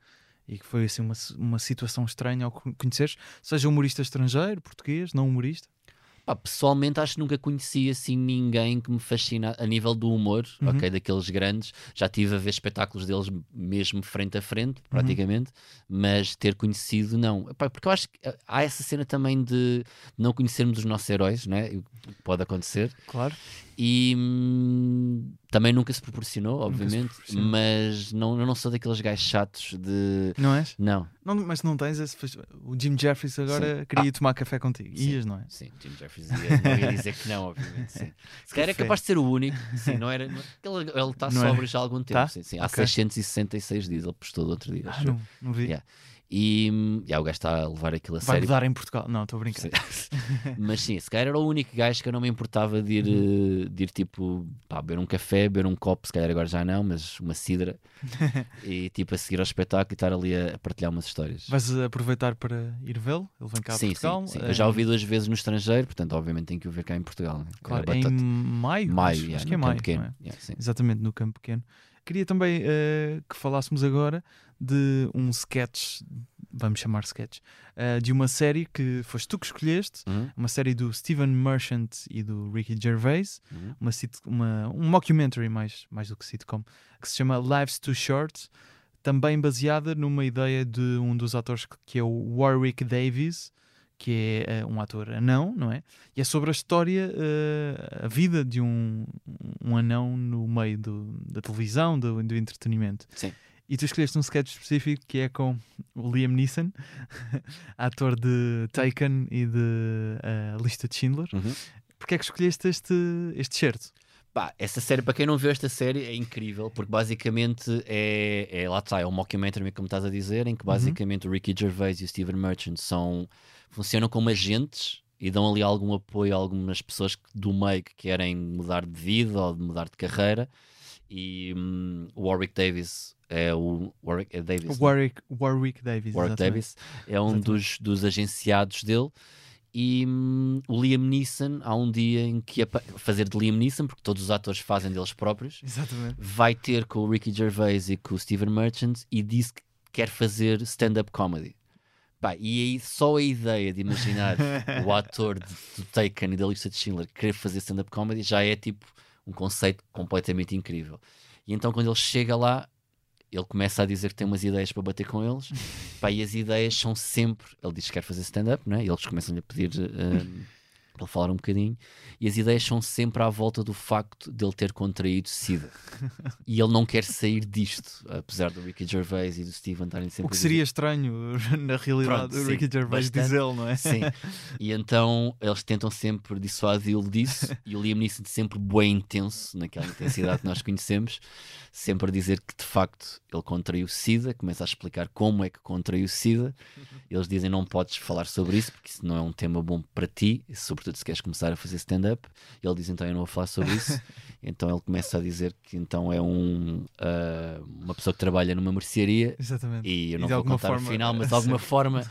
e que foi assim, uma situação estranha ao conheceres? Seja humorista estrangeiro, português, não humorista? Pá, pessoalmente acho que nunca conheci assim ninguém que me fascina a nível do humor, ok, daqueles grandes. Já tive a ver espetáculos deles mesmo frente a frente, praticamente, mas ter conhecido, não. Pá, porque eu acho que há essa cena também de não conhecermos os nossos heróis, né? Pode acontecer. Claro. E também nunca se proporcionou, obviamente, mas não, eu não sou daqueles gajos chatos de... Não és? Não. Não, mas não tens esse... O Jim Jefferies agora queria tomar café contigo. Sim. Ias, não é? Sim, o Jim Jefferies não ia dizer que não, obviamente. Sim. Se calhar é capaz de ser o único. Sim, não era... Ele está sóbrio já há algum tempo. Tá? Sim, sim. Há 666 dias, ele postou do outro dia. Ah, não vi. Yeah. E o gajo está a levar aquilo a sério. Vai mudar em Portugal. Não, estou a brincar. Sim. Mas sim, se calhar era o único gajo que eu não me importava de ir tipo, pá, beber um café, beber um copo, se calhar agora já não, mas uma cidra. E tipo a seguir ao espetáculo e estar ali a partilhar umas histórias. Vais aproveitar para ir vê-lo? Ele vem cá a Portugal? Sim, sim. Eu já ouvi 2 vezes no estrangeiro, portanto obviamente tenho que o ver cá em Portugal. Né? Claro, é em maio, acho que é maio. Exatamente, no Campo Pequeno. Queria também que falássemos agora de um sketch, vamos chamar sketch, de uma série que foste tu que escolheste, uma série do Steven Merchant e do Ricky Gervais, um mockumentary mais do que sitcom, que se chama Lives Too Short, também baseada numa ideia de um dos atores que é o Warwick Davis, que é um ator anão, não é? E é sobre a história, a vida de um anão no meio da televisão, do entretenimento. Sim. E tu escolheste um sketch específico que é com o Liam Neeson, ator de Taken e de Lista de Schindler. Porquê é que escolheste este certo? Pá, essa série, para quem não viu esta série, é incrível, porque basicamente lá está, é um mockumentary, como estás a dizer, em que basicamente o Ricky Gervais e o Steven Merchant funcionam como agentes e dão ali algum apoio a algumas pessoas do meio que querem mudar de vida ou de mudar de carreira. E o Warwick Davis é o Warwick Davis é um dos agenciados dele. E o Liam Neeson, há um dia em que ia fazer de Liam Neeson, porque todos os atores fazem deles próprios, vai ter com o Ricky Gervais e com o Steven Merchant e disse que quer fazer stand-up comedy. Pá, e aí só a ideia de imaginar o ator do Taken e da Lista de Schindler querer fazer stand-up comedy já é tipo um conceito completamente incrível. E então quando ele chega lá, ele começa a dizer que tem umas ideias para bater com eles. Pá, e as ideias são sempre... Ele diz que quer fazer stand-up, não é? E eles começam-lhe a pedir para ele falar um bocadinho. E as ideias são sempre à volta do facto de ele ter contraído SIDA. E ele não quer sair disto, apesar do Ricky Gervais e do Steven estarem sempre... O que seria estranho, na realidade, o Ricky Gervais diz-lo, não é? Sim. E então eles tentam sempre dissuadi-lo disso. E o Liam Neeson sempre bué intenso, naquela intensidade que nós conhecemos. Sempre a dizer que de facto ele contraiu SIDA, começa a explicar como é que contraiu SIDA. Eles dizem: não podes falar sobre isso porque isso não é um tema bom para ti, sobretudo se queres começar a fazer stand-up. Ele diz: então eu não vou falar sobre isso. Então ele começa a dizer que então é uma pessoa que trabalha numa mercearia. Exatamente. E eu não vou contar o final, mas de alguma forma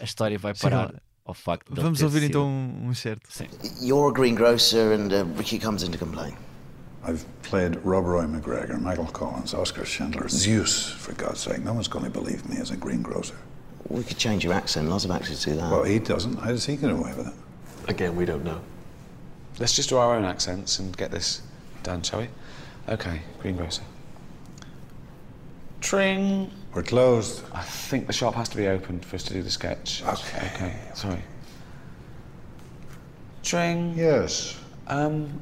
a história vai parar ao facto de... Vamos ouvir então um certo. Sim. You're a greengrocer and Ricky comes in to complain. I've played Rob Roy McGregor, Michael Collins, Oscar Schindler, Zeus, for God's sake. No one's going to believe me as a greengrocer. We could change your accent. Lots of accents do that. Well, he doesn't. How does he get away with it? Again, we don't know. Let's just do our own accents and get this done, shall we? Okay, greengrocer. Tring. We're closed. I think the shop has to be opened for us to do the sketch. Okay. Sorry. Tring. Yes.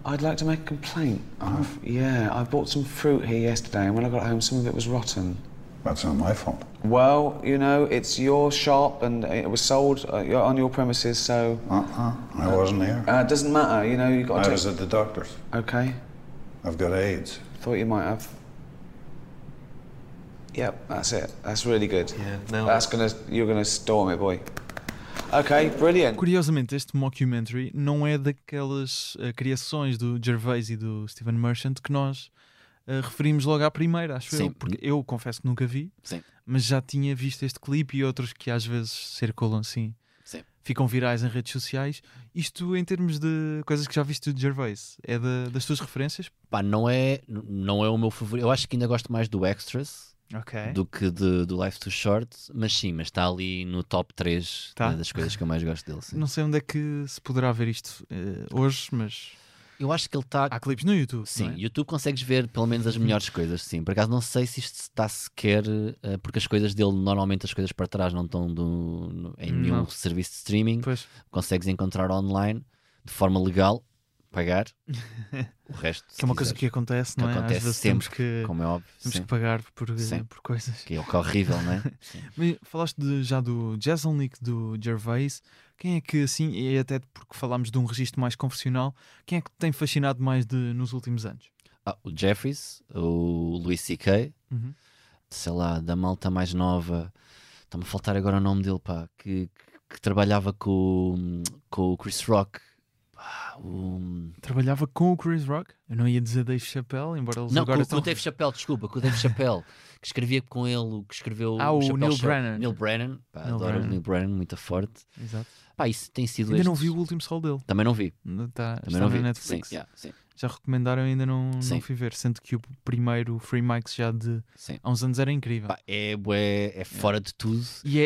I'd like to make a complaint. I bought some fruit here yesterday and when I got home some of it was rotten. That's not my fault. Well, you know, it's your shop and it was sold on your premises, so... I wasn't here. It doesn't matter, you know, you've got to... I was at the doctor's. Okay. I've got AIDS. Thought you might have. Yep, that's it. That's really good. Yeah, no... You're gonna storm it, boy. Okay, brilliant. Curiosamente, este mockumentary não é daquelas criações do Gervais e do Steven Merchant que nós referimos logo à primeira, acho eu, porque eu confesso que nunca vi, mas já tinha visto este clipe e outros que às vezes circulam assim, ficam virais em redes sociais. Isto em termos de coisas que já viste do Gervais, é das tuas referências? Pá, não é o meu favorito, eu acho que ainda gosto mais do Extras. okay, do que do Lives Too Short, mas sim, mas está ali no top 3 tá, das coisas que eu mais gosto dele. Sim. Não sei onde é que se poderá ver isto hoje, mas... Eu acho que ele está... Há clipes no YouTube. Sim, não é? YouTube consegues ver pelo menos as melhores coisas, sim. Por acaso não sei se isto está sequer... porque as coisas dele, normalmente as coisas para trás não estão em nenhum serviço de streaming. Pois. Consegues encontrar online, de forma legal, pagar. O resto... Que é uma coisa que acontece, não é? Acontece às vezes sempre, como é óbvio. Temos que pagar por coisas. Que é o que é horrível, não é? Mas falaste já do Jazz and League, do Gervais... Quem é que, assim, e até porque falámos de um registro mais convencional, quem é que tem fascinado mais nos últimos anos? O Jefferies, o Luis CK, sei lá, da malta mais nova, está-me a faltar agora o nome dele, pá, que trabalhava com o Chris Rock. Trabalhava com o Chris Rock? Eu não ia dizer Dave Chappelle, embora eles agora... Não, com o Dave Chappelle, desculpa, com o Dave Chappelle, que escrevia com ele, que escreveu... o Neil Brennan. Neil Brennan, pá, adoro o Neil Brennan, muito forte. Exato. Pá, isso tem sido... Ainda não vi o último solo dele. Também não vi. Também não vi. Netflix. Sim, yeah, sim. Já recomendaram, ainda não fui ver, sendo que o primeiro Free Mics já de há uns anos era incrível. Pá, é fora de tudo,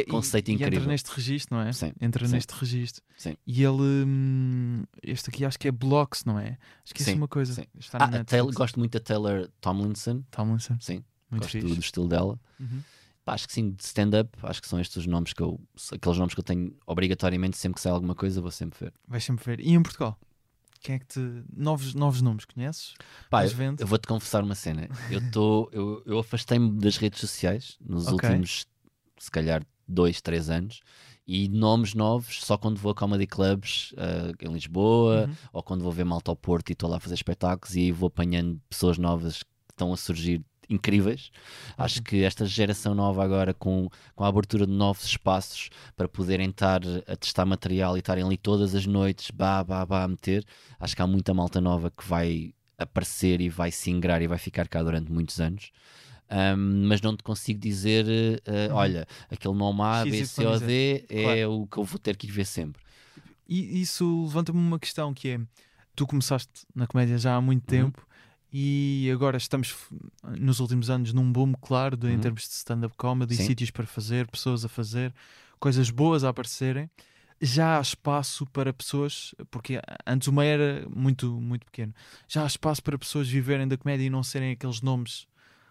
conceito incrível. E entra neste registro, não é? Sim. Entra neste registro. Sim. E ele, este aqui acho que é Blocks, não é? Esqueci uma coisa. Sim. Está na Netflix. Gosto muito da Taylor Tomlinson. Sim, muito gosto do estilo dela. Pá, acho que sim, de stand-up, acho que são estes os nomes aqueles nomes que eu tenho obrigatoriamente, sempre que sai alguma coisa, vou sempre ver. Vais sempre ver. E em Portugal? Quem é que novos nomes conheces? Pá, eu vou-te confessar uma cena. Eu afastei-me das redes sociais nos últimos, se calhar, 2-3 anos. E nomes novos só quando vou a comedy clubs em Lisboa, ou quando vou ver malta ao Porto e estou lá a fazer espetáculos, e aí vou apanhando pessoas novas que estão a surgir incríveis. Acho que esta geração nova agora, com a abertura de novos espaços para poderem estar a testar material e estarem ali todas as noites a meter, acho que há muita malta nova que vai aparecer e vai se ingrar e vai ficar cá durante muitos anos. Mas não te consigo dizer olha, aquele nome A, B, C ou D é o que eu vou ter que ir ver sempre. E isso levanta-me uma questão, que é, tu começaste na comédia já há muito tempo, e agora estamos, nos últimos anos, num boom, claro, em termos de stand-up comedy, sítios para fazer, pessoas a fazer, coisas boas a aparecerem. Já há espaço para pessoas, porque antes o meio era muito, muito pequeno, já há espaço para pessoas viverem da comédia e não serem aqueles nomes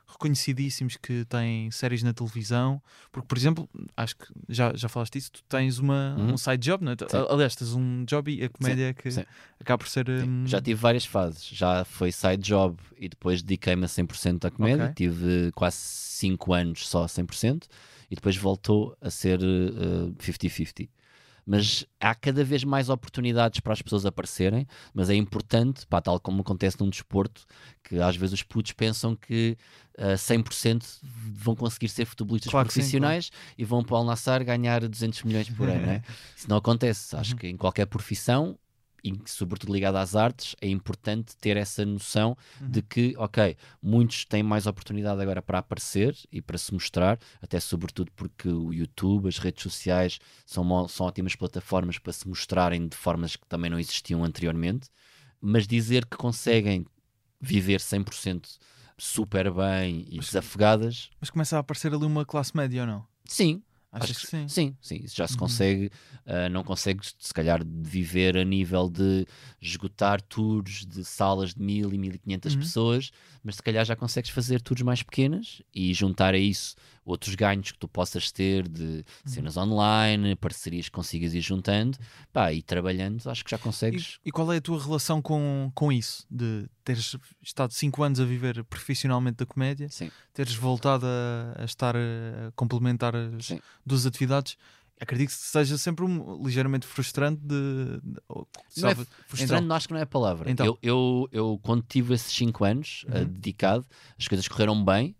reconhecidíssimos que têm séries na televisão. Porque, por exemplo, acho que já falaste disso, tu tens um side job, não é? Aliás, tens um job e a comédia que acaba por ser... Já tive várias fases. Já foi side job e depois dediquei-me a 100% à comédia. Tive quase 5 anos só a 100%, e depois voltou a ser 50-50. Mas há cada vez mais oportunidades para as pessoas aparecerem, mas é importante, pá, tal como acontece num desporto, que às vezes os putos pensam que 100% vão conseguir ser futebolistas profissionais e vão para o Al-Nassr ganhar 200 milhões por ano, né? Isso não acontece. Acho que em qualquer profissão, e sobretudo ligado às artes, é importante ter essa noção de que, muitos têm mais oportunidade agora para aparecer e para se mostrar, até sobretudo porque o YouTube, as redes sociais são ótimas plataformas para se mostrarem de formas que também não existiam anteriormente. Mas dizer que conseguem viver 100% super bem e desafogadas... Mas começa a aparecer ali uma classe média, ou não? Sim. Acho que sim. Sim, isso já se consegue. Não consegues, se calhar, viver a nível de esgotar tours de salas de 1000 e 1500 pessoas, mas se calhar já consegues fazer tours mais pequenas e juntar a isso outros ganhos que tu possas ter de cenas online, parcerias que consigas ir juntando, e trabalhando, acho que já consegues. E qual é a tua relação com isso? De teres estado 5 anos a viver profissionalmente da comédia, teres voltado a estar a complementar as duas atividades. Acredito que seja sempre ligeiramente frustrante Frustrante não acho que não é a palavra. Então, eu quando tive esses 5 anos dedicado, as coisas correram bem.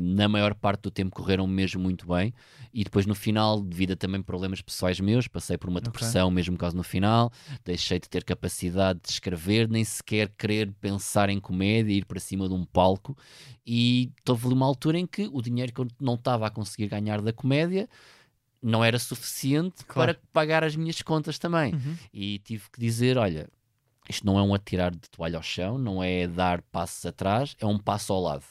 Na maior parte do tempo correram mesmo muito bem, e depois no final, devido a também problemas pessoais meus, passei por uma depressão mesmo quase no final, deixei de ter capacidade de escrever, nem sequer querer pensar em comédia, ir para cima de um palco, e houve uma altura em que o dinheiro que eu não estava a conseguir ganhar da comédia não era suficiente para pagar as minhas contas também, e tive que dizer, olha, isto não é um atirar de toalha ao chão, não é dar passos atrás, é um passo ao lado.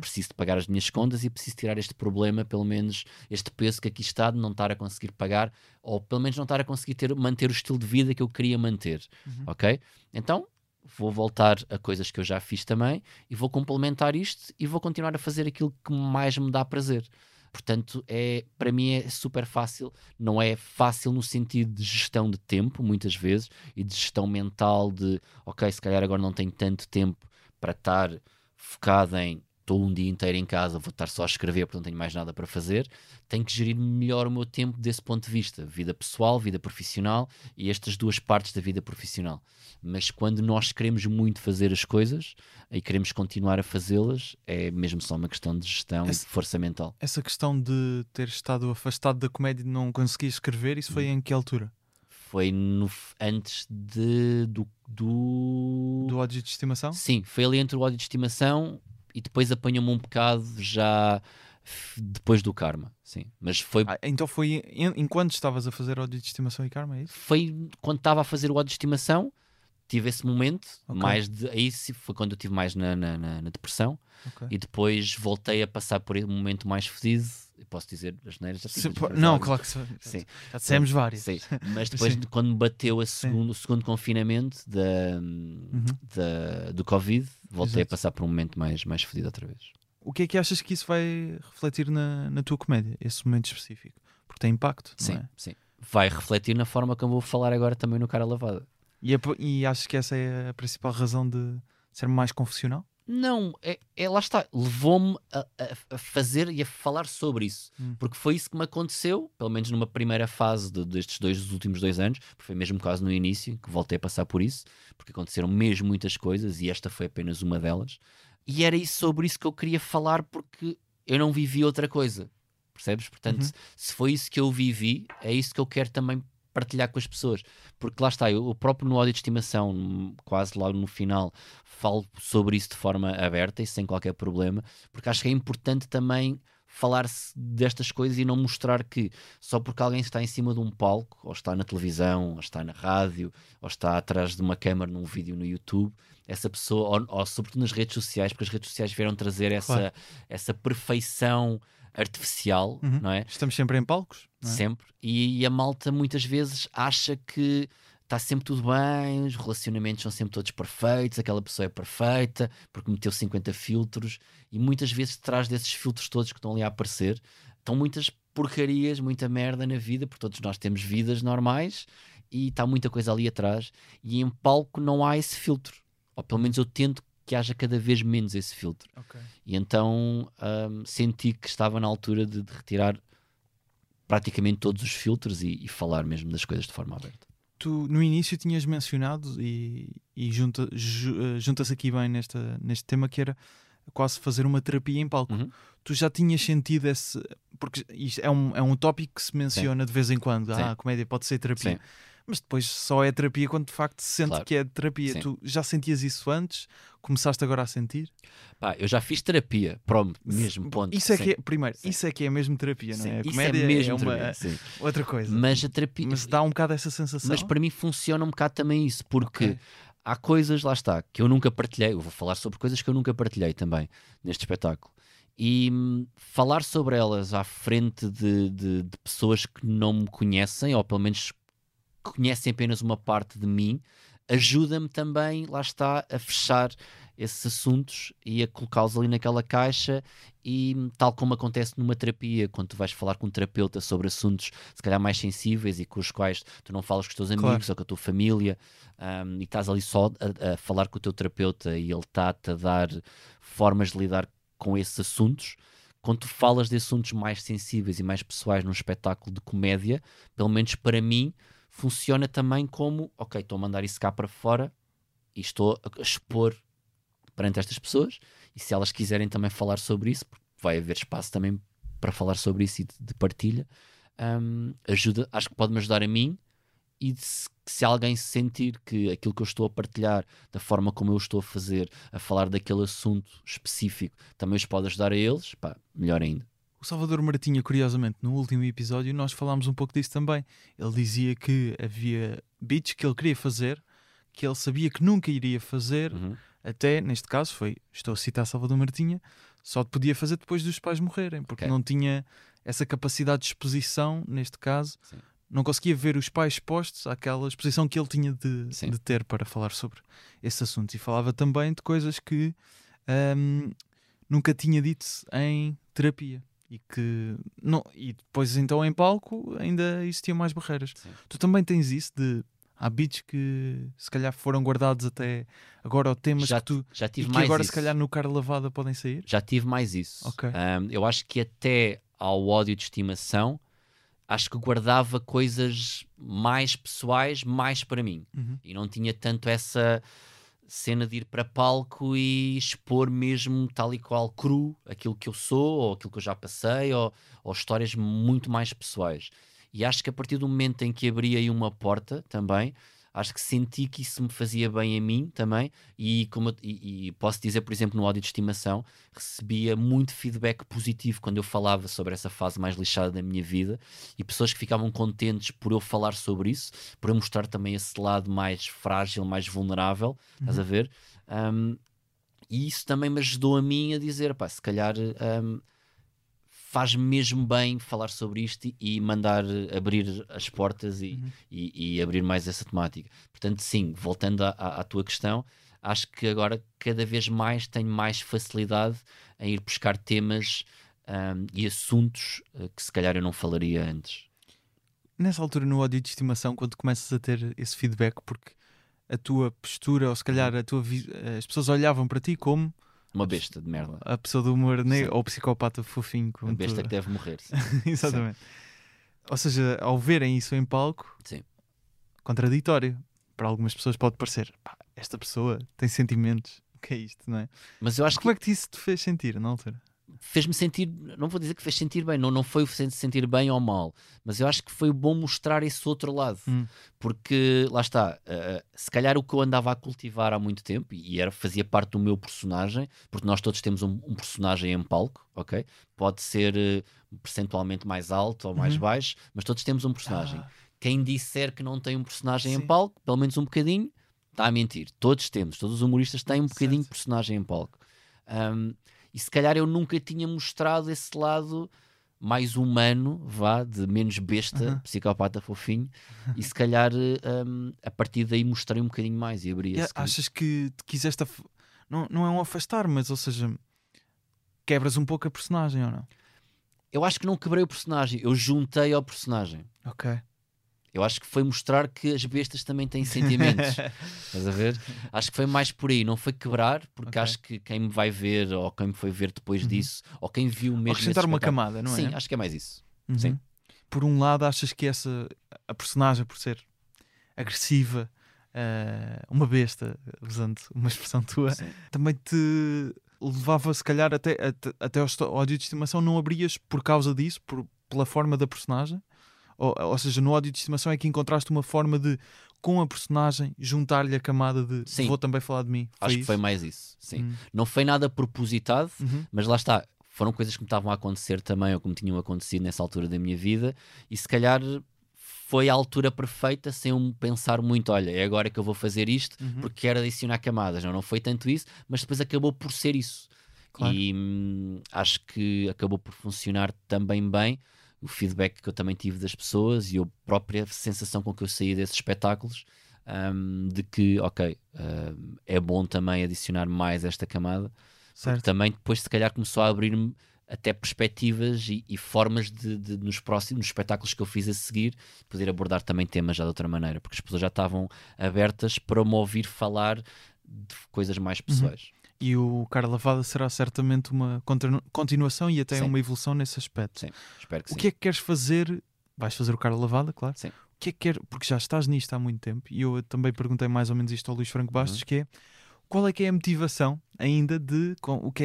preciso de pagar as minhas contas e preciso tirar este problema, pelo menos este peso que aqui está de não estar a conseguir pagar, ou pelo menos não estar a conseguir manter o estilo de vida que eu queria manter, ok? Então vou voltar a coisas que eu já fiz também e vou complementar isto e vou continuar a fazer aquilo que mais me dá prazer. Portanto, para mim é super fácil. Não é fácil no sentido de gestão de tempo, muitas vezes, e de gestão mental de, ok, se calhar agora não tenho tanto tempo para estar focado em estou um dia inteiro em casa, vou estar só a escrever porque não tenho mais nada para fazer. Tenho que gerir melhor o meu tempo desse ponto de vista. Vida pessoal, vida profissional e estas duas partes da vida profissional. Mas quando nós queremos muito fazer as coisas e queremos continuar a fazê-las, é mesmo só uma questão de gestão e de força mental. Essa questão de ter estado afastado da comédia e não conseguir escrever, isso foi em que altura? Foi antes do ódio de estimação? Sim, foi ali entre o ódio de estimação e depois apanhou-me um bocado já depois do karma, sim. Mas foi... Ah, então foi enquanto estavas a fazer ódio de estimação e karma, é isso? Foi quando estava a fazer o ódio de estimação, tive esse momento, okay. Aí foi quando eu estive mais na depressão, okay. E depois voltei a passar por um momento mais fodido. Posso dizer as neiras? Não, claro que sim. Já dissemos várias. Sim. Mas depois, quando bateu o segundo confinamento do Covid, voltei a passar por um momento mais fodido outra vez. O que é que achas que isso vai refletir na tua comédia, esse momento específico? Porque tem impacto, não é? Sim. Vai refletir na forma como eu vou falar agora também no Cara Lavada. E achas que essa é a principal razão de ser mais confessional? Não, lá está, levou-me a fazer e a falar sobre isso, porque foi isso que me aconteceu, pelo menos numa primeira fase destes últimos 2 anos, porque foi mesmo quase no início que voltei a passar por isso, porque aconteceram mesmo muitas coisas e esta foi apenas uma delas, e era sobre isso que eu queria falar, porque eu não vivi outra coisa, percebes? Portanto, se foi isso que eu vivi, é isso que eu quero também partilhar com as pessoas, porque lá está, eu próprio no ódio de estimação, quase logo no final, falo sobre isso de forma aberta e sem qualquer problema, porque acho que é importante também falar-se destas coisas e não mostrar que só porque alguém está em cima de um palco, ou está na televisão, ou está na rádio, ou está atrás de uma câmara num vídeo no YouTube, essa pessoa, ou sobretudo nas redes sociais, porque as redes sociais vieram trazer essa perfeição artificial, não é? Estamos sempre em palcos, não é? Sempre. E a malta muitas vezes acha que está sempre tudo bem, os relacionamentos são sempre todos perfeitos, aquela pessoa é perfeita porque meteu 50 filtros, e muitas vezes atrás desses filtros todos que estão ali a aparecer estão muitas porcarias, muita merda na vida, porque todos nós temos vidas normais e está muita coisa ali atrás, e em palco não há esse filtro, ou pelo menos eu tento que haja cada vez menos esse filtro, okay. E então senti que estava na altura de retirar praticamente todos os filtros e falar mesmo das coisas de forma aberta. Tu no início tinhas mencionado e junta-se aqui bem neste tema, que era quase fazer uma terapia em palco. Tu já tinhas sentido esse, porque isto é um tópico que se menciona, sim, de vez em quando, a comédia pode ser terapia, sim, mas depois só é terapia quando de facto se sente, claro, que é terapia. Sim. Tu já sentias isso antes? Começaste agora a sentir? Pá, eu já fiz terapia, mesmo ponto. Isso é que é, primeiro, sim, isso é que é mesmo terapia, não é? A comédia isso é mesmo terapia, outra coisa. Mas a terapia... Mas dá um bocado essa sensação? Mas para mim funciona um bocado também isso, porque... Okay. Há coisas, lá está, que eu nunca partilhei. Eu vou falar sobre coisas que eu nunca partilhei também neste espetáculo. E falar sobre elas à frente de pessoas que não me conhecem, ou pelo menos conhecem apenas uma parte de mim, ajuda-me também, lá está, a fechar esses assuntos e a colocá-los ali naquela caixa. E tal como acontece numa terapia, quando tu vais falar com um terapeuta sobre assuntos se calhar mais sensíveis e com os quais tu não falas com os teus amigos, claro, ou com a tua família, e estás ali só a falar com o teu terapeuta e ele está-te a dar formas de lidar com esses assuntos. Quando tu falas de assuntos mais sensíveis e mais pessoais num espetáculo de comédia, pelo menos para mim, funciona também como, ok, estou a mandar isso cá para fora e estou a expor perante estas pessoas, e se elas quiserem também falar sobre isso, vai haver espaço também para falar sobre isso e de partilha, ajuda, acho que pode-me ajudar a mim, e se alguém sentir que aquilo que eu estou a partilhar, da forma como eu estou a fazer, a falar daquele assunto específico, também os pode ajudar a eles, pá, melhor ainda. O Salvador Martinha, curiosamente, no último episódio nós falámos um pouco disso também. Ele dizia que havia beats que ele queria fazer, que ele sabia que nunca iria fazer, até, neste caso, estou a citar Salvador Martinha, Só podia fazer depois dos pais morrerem, porque não tinha essa capacidade de exposição, neste caso. Sim. Não conseguia ver os pais expostos àquela exposição que ele tinha de ter para falar sobre esse assunto. E falava também de coisas que nunca tinha dito em terapia. E que não, e depois então em palco ainda existiam mais barreiras. Sim. Tu também tens isso de... Há beats que se calhar foram guardados até agora, ou temas já, que tu... Já tive mais agora isso. Se calhar no Cara Lavada podem sair? Já tive mais isso. Okay. Eu acho que até ao ódio de estimação... Acho que guardava coisas mais pessoais, mais para mim. Uhum. E não tinha tanto essa cena de ir para palco e expor mesmo tal e qual cru aquilo que eu sou, ou aquilo que eu já passei, ou histórias muito mais pessoais. E acho que a partir do momento em que abri aí uma porta também, acho que senti que isso me fazia bem a mim também. E, e posso dizer, por exemplo, no áudio de estimação, recebia muito feedback positivo quando eu falava sobre essa fase mais lixada da minha vida, e pessoas que ficavam contentes por eu falar sobre isso, por eu mostrar também esse lado mais frágil, mais vulnerável. Uhum. Estás a ver? E isso também me ajudou a mim a dizer, pá, se calhar faz mesmo bem falar sobre isto e mandar abrir as portas e, uhum. e abrir mais essa temática. Portanto, sim, voltando à tua questão, acho que agora cada vez mais tenho mais facilidade em ir buscar temas e assuntos que se calhar eu não falaria antes. Nessa altura, no ódio de estimação, quando começas a ter esse feedback, porque a tua postura, ou se calhar a tua as pessoas olhavam para ti como... Uma besta de merda. A pessoa do humor negro, ou psicopata fofinho. A besta que deve morrer. Exatamente. Sim. Ou seja, ao verem isso em palco, sim, contraditório. Para algumas pessoas pode parecer, pá, esta pessoa tem sentimentos. O que é isto, não é? Mas eu acho como é que isso te fez sentir na altura? Fez-me sentir, não vou dizer que fez sentir bem, não foi o sentir bem ou mal, mas eu acho que foi bom mostrar esse outro lado, porque lá está, se calhar o que eu andava a cultivar há muito tempo, e fazia parte do meu personagem, porque nós todos temos um personagem em palco, ok? Pode ser percentualmente mais alto ou mais baixo, mas todos temos um personagem. Quem disser que não tem um personagem em palco, pelo menos um bocadinho, está a mentir. Todos temos, todos os humoristas têm um bocadinho de personagem em palco. E se calhar eu nunca tinha mostrado esse lado mais humano, vá, de menos besta, psicopata fofinho, e se calhar a partir daí mostrei um bocadinho mais e abri esse caminho. Achas que te quiseste... Não é um afastar, mas, ou seja, quebras um pouco a personagem ou não? Eu acho que não quebrei o personagem, eu juntei ao personagem. Ok. Eu acho que foi mostrar que as bestas também têm sentimentos. Estás a ver? Acho que foi mais por aí, não foi quebrar, porque acho que quem me vai ver, ou quem me foi ver depois disso, ou quem viu mesmo. Ou acrescentar uma camada, não é? Sim, acho que é mais isso. Sim. Por um lado, achas que a personagem, por ser agressiva, uma besta, usando uma expressão tua, sim, também te levava, se calhar, até ao ódio de estimação, não abrias por causa disso, pela forma da personagem? Ou seja, no ódio de estimação é que encontraste uma forma de, com a personagem, juntar-lhe a camada de sim, vou também falar de mim. Acho que foi mais isso, sim. Não foi nada propositado, mas lá está, foram coisas que me estavam a acontecer também, ou que me tinham acontecido nessa altura da minha vida, e se calhar foi a altura perfeita, sem eu pensar muito, olha, é agora que eu vou fazer isto, porque quero adicionar camadas. Não foi tanto isso, mas depois acabou por ser isso. Claro. E acho que acabou por funcionar também bem, o feedback que eu também tive das pessoas e a própria sensação com que eu saí desses espetáculos, de que, ok, é bom também adicionar mais esta camada. Certo. Porque também depois se calhar começou a abrir-me até perspectivas e formas de nos espetáculos que eu fiz a seguir, poder abordar também temas já de outra maneira, porque as pessoas já estavam abertas para me ouvir falar de coisas mais pessoais. E o Cara Lavada será certamente uma continuação e até sim, uma evolução nesse aspecto. Sim, espero que sim. O que é que queres fazer? Vais fazer o Cara Lavada, claro. Sim. O que é que porque já estás nisto há muito tempo, e eu também perguntei mais ou menos isto ao Luís Franco Bastos, que é, qual é que é a motivação ainda de...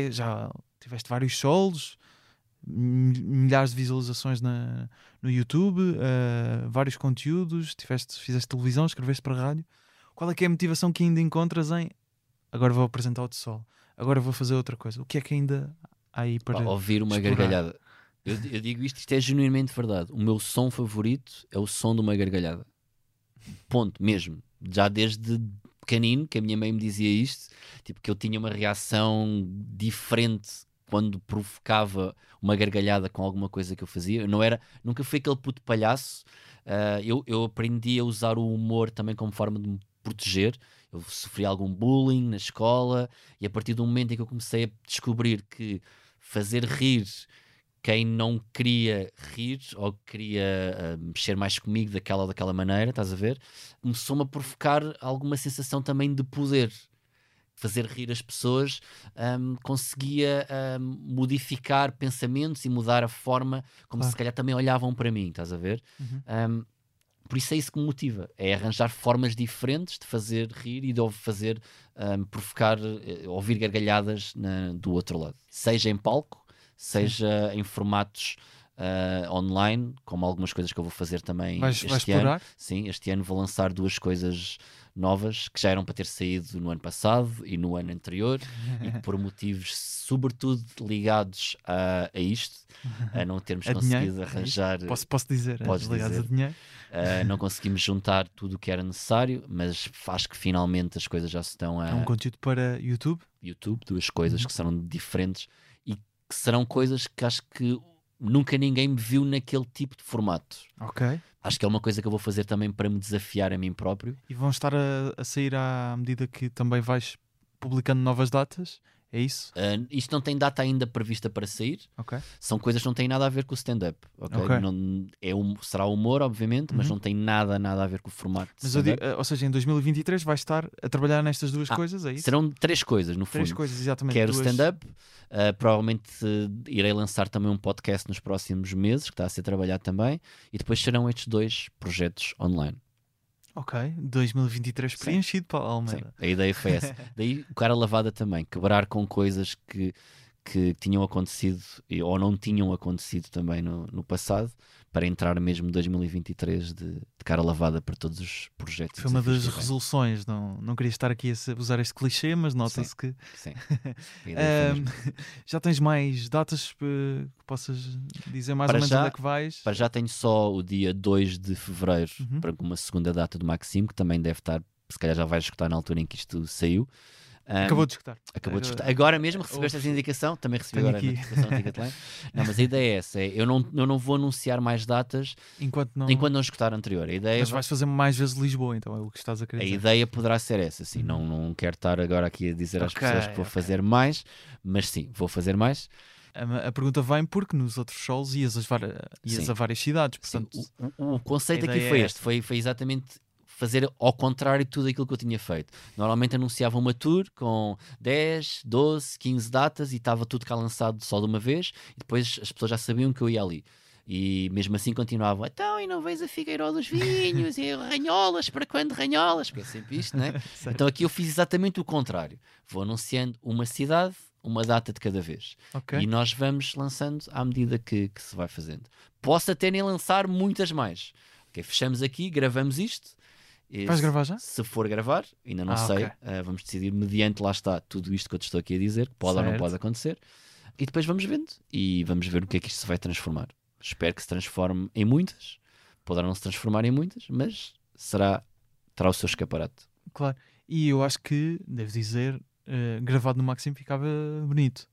já tiveste vários solos, milhares de visualizações no YouTube, vários conteúdos, fizeste televisão, escreveste para rádio. Qual é que é a motivação que ainda encontras em... Agora vou apresentar outro solo. Agora vou fazer outra coisa. O que é que ainda há aí para... ouvir uma gargalhada. Eu digo isto é genuinamente verdade. O meu som favorito é o som de uma gargalhada. Ponto, mesmo. Já desde pequenino, que a minha mãe me dizia isto, tipo, que eu tinha uma reação diferente quando provocava uma gargalhada com alguma coisa que eu fazia, eu não era, nunca fui aquele puto palhaço. Eu aprendi a usar o humor também como forma de me proteger. Eu sofri algum bullying na escola e a partir do momento em que eu comecei a descobrir que fazer rir quem não queria rir ou queria mexer mais comigo daquela ou daquela maneira, estás a ver? Começou-me a provocar alguma sensação também de poder. Fazer rir as pessoas conseguia modificar pensamentos e mudar a forma como se calhar também olhavam para mim, estás a ver? Uhum. Por isso é isso que me motiva, é arranjar formas diferentes de fazer rir e de fazer provocar, ouvir gargalhadas do outro lado, seja em palco, seja em formatos online, como algumas coisas que eu vou fazer também este ano. Sim, este ano vou lançar duas coisas novas que já eram para ter saído no ano passado e no ano anterior e que por motivos sobretudo ligados a isto, a não termos conseguido arranjar... Posso dizer, ligados a dinheiro. Não conseguimos juntar tudo o que era necessário, mas acho que finalmente as coisas já se estão a... É um conteúdo para YouTube? YouTube, duas coisas que serão diferentes e que serão coisas que acho que nunca ninguém me viu naquele tipo de formato. Ok. Acho que é uma coisa que eu vou fazer também para me desafiar a mim próprio. E vão estar a sair à medida que também vais publicando novas datas? É isso? Isto não tem data ainda prevista para sair. Okay. São coisas que não têm nada a ver com o stand-up. Okay? Okay. Será humor, obviamente, mas não tem nada a ver com o formato. Mas eu digo, ou seja, em 2023 vais estar a trabalhar nestas duas coisas? É isso? Serão três coisas, no fundo. Três coisas, exatamente. Quero stand-up, provavelmente irei lançar também um podcast nos próximos meses, que está a ser trabalhado também, e depois serão estes dois projetos online. Ok, 2023 preenchido, Paulo Almeida. Sim, a ideia foi essa. Daí o cara lavada também, quebrar com coisas que tinham acontecido ou não tinham acontecido também no passado, para entrar mesmo 2023 de cara lavada para todos os projetos. Foi uma das resoluções, não queria estar aqui a usar este clichê, mas nota-se que... Sim, já tens mais datas que possas dizer mais ou menos onde é que vais? Para já tenho só o dia 2 de Fevereiro para uma segunda data do Maxime, que também deve estar, se calhar já vais escutar na altura em que isto saiu. Acabou de escutar. Agora mesmo recebeste essa indicação, também recebi agora aqui. Não, mas a ideia é essa, eu não vou anunciar mais datas enquanto não escutar anterior. A ideia mas vais fazer mais vezes Lisboa, então é o que estás a querer dizer. A ideia poderá ser essa, sim. Não quero estar agora aqui a dizer às pessoas que vou fazer mais, mas sim, vou fazer mais. A pergunta vem porque nos outros shows ias a várias cidades, portanto... O conceito aqui foi este, foi exatamente... fazer ao contrário de tudo aquilo que eu tinha feito. Normalmente anunciava uma tour com 10, 12, 15 datas e estava tudo cá lançado só de uma vez e depois as pessoas já sabiam que eu ia ali. E mesmo assim continuavam, então, e não vens a Figueiró dos Vinhos, e Ranholas, para quando Ranholas? Porque é sempre isto, não é? Então aqui eu fiz exatamente o contrário. Vou anunciando uma cidade, uma data de cada vez. Okay. E nós vamos lançando à medida que se vai fazendo. Posso até nem lançar muitas mais. Okay, fechamos aqui, gravamos isto. Vais gravar já? Se for gravar, ainda não sei. Okay. Vamos decidir mediante, lá está, tudo isto que eu te estou aqui a dizer, que pode ou não pode acontecer. E depois vamos vendo e vamos ver o que é que isto se vai transformar. Espero que se transforme em muitas. Poderá não se transformar em muitas, mas terá o seu escaparate. Claro. E eu acho que, devo dizer, gravado no Maxime ficava bonito.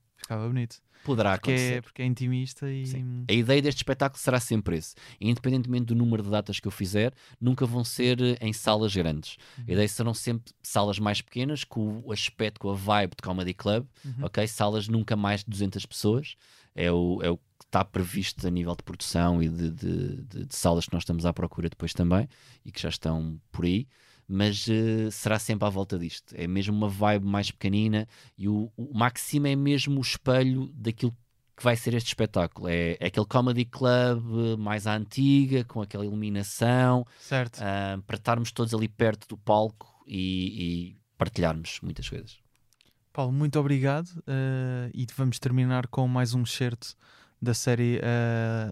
Poderá acontecer. Porque é intimista e... Sim. A ideia deste espetáculo será sempre esse. Independentemente do número de datas que eu fizer, nunca vão ser em salas grandes. A ideia serão sempre salas mais pequenas, com o aspecto, com a vibe de Comedy Club. Okay? Salas nunca mais de 200 pessoas. É o que está previsto a nível de produção e de salas que nós estamos à procura depois também, e que já estão por aí. Mas será sempre à volta disto. É mesmo uma vibe mais pequenina e o Maxime é mesmo o espelho daquilo que vai ser este espetáculo. É aquele Comedy Club mais à antiga, com aquela iluminação, certo. Para estarmos todos ali perto do palco e partilharmos muitas coisas. Paulo, muito obrigado e vamos terminar com mais um excerto da série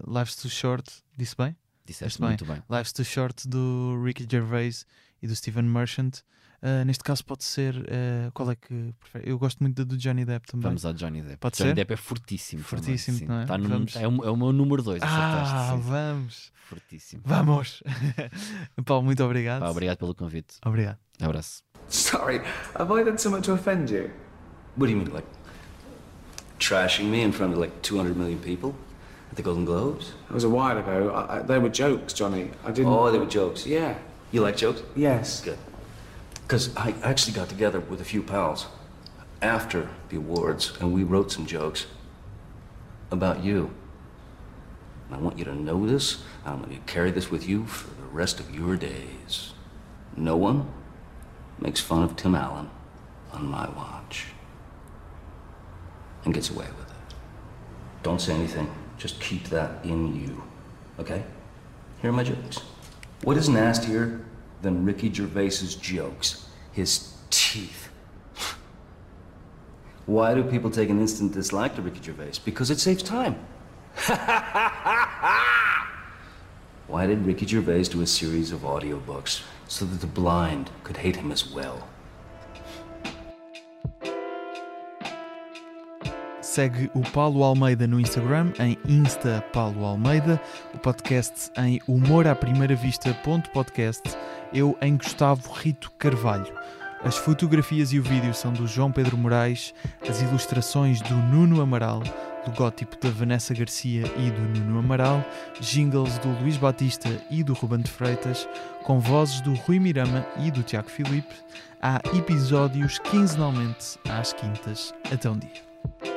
Lives Too Short, disse bem? Disseste muito bem. Lives Too Short do Ricky Gervais e do Steven Merchant. Neste caso pode ser... qual é que prefere? Eu gosto muito do Johnny Depp também. Vamos ao Johnny Depp. Johnny Depp é fortíssimo também, não é? É o meu número 2. Vamos! Fortíssimo. Vamos! Paulo, muito obrigado. Obrigado pelo convite. Obrigado. Abraço. Sorry, have I done so much to offend you? What do you mean, like... trashing me in front of like 200 million people at the Golden Globes? It was a while ago. They were jokes, Johnny. I didn't... Oh, they were jokes? Yeah. You like jokes? Yes. Good. Because I actually got together with a few pals after the awards, and we wrote some jokes about you. And I want you to know this, and I'm going to carry this with you for the rest of your days. No one makes fun of Tim Allen on my watch and gets away with it. Don't say anything. Just keep that in you, okay? Here are my jokes. What is nastier than Ricky Gervais's jokes? His teeth. Why do people take an instant dislike to Ricky Gervais? Because it saves time. Why did Ricky Gervais do a series of audiobooks? So that the blind could hate him as well. Segue o Paulo Almeida no Instagram, em Insta Paulo Almeida, o podcast em humoraprimeira-vista.podcast, eu em Gustavo Rito Carvalho. As fotografias e o vídeo são do João Pedro Moraes, as ilustrações do Nuno Amaral, logótipo da Vanessa Garcia e do Nuno Amaral, jingles do Luís Batista e do Ruben de Freitas, com vozes do Rui Mirama e do Tiago Filipe. Há episódios quinzenalmente às quintas. Até um dia.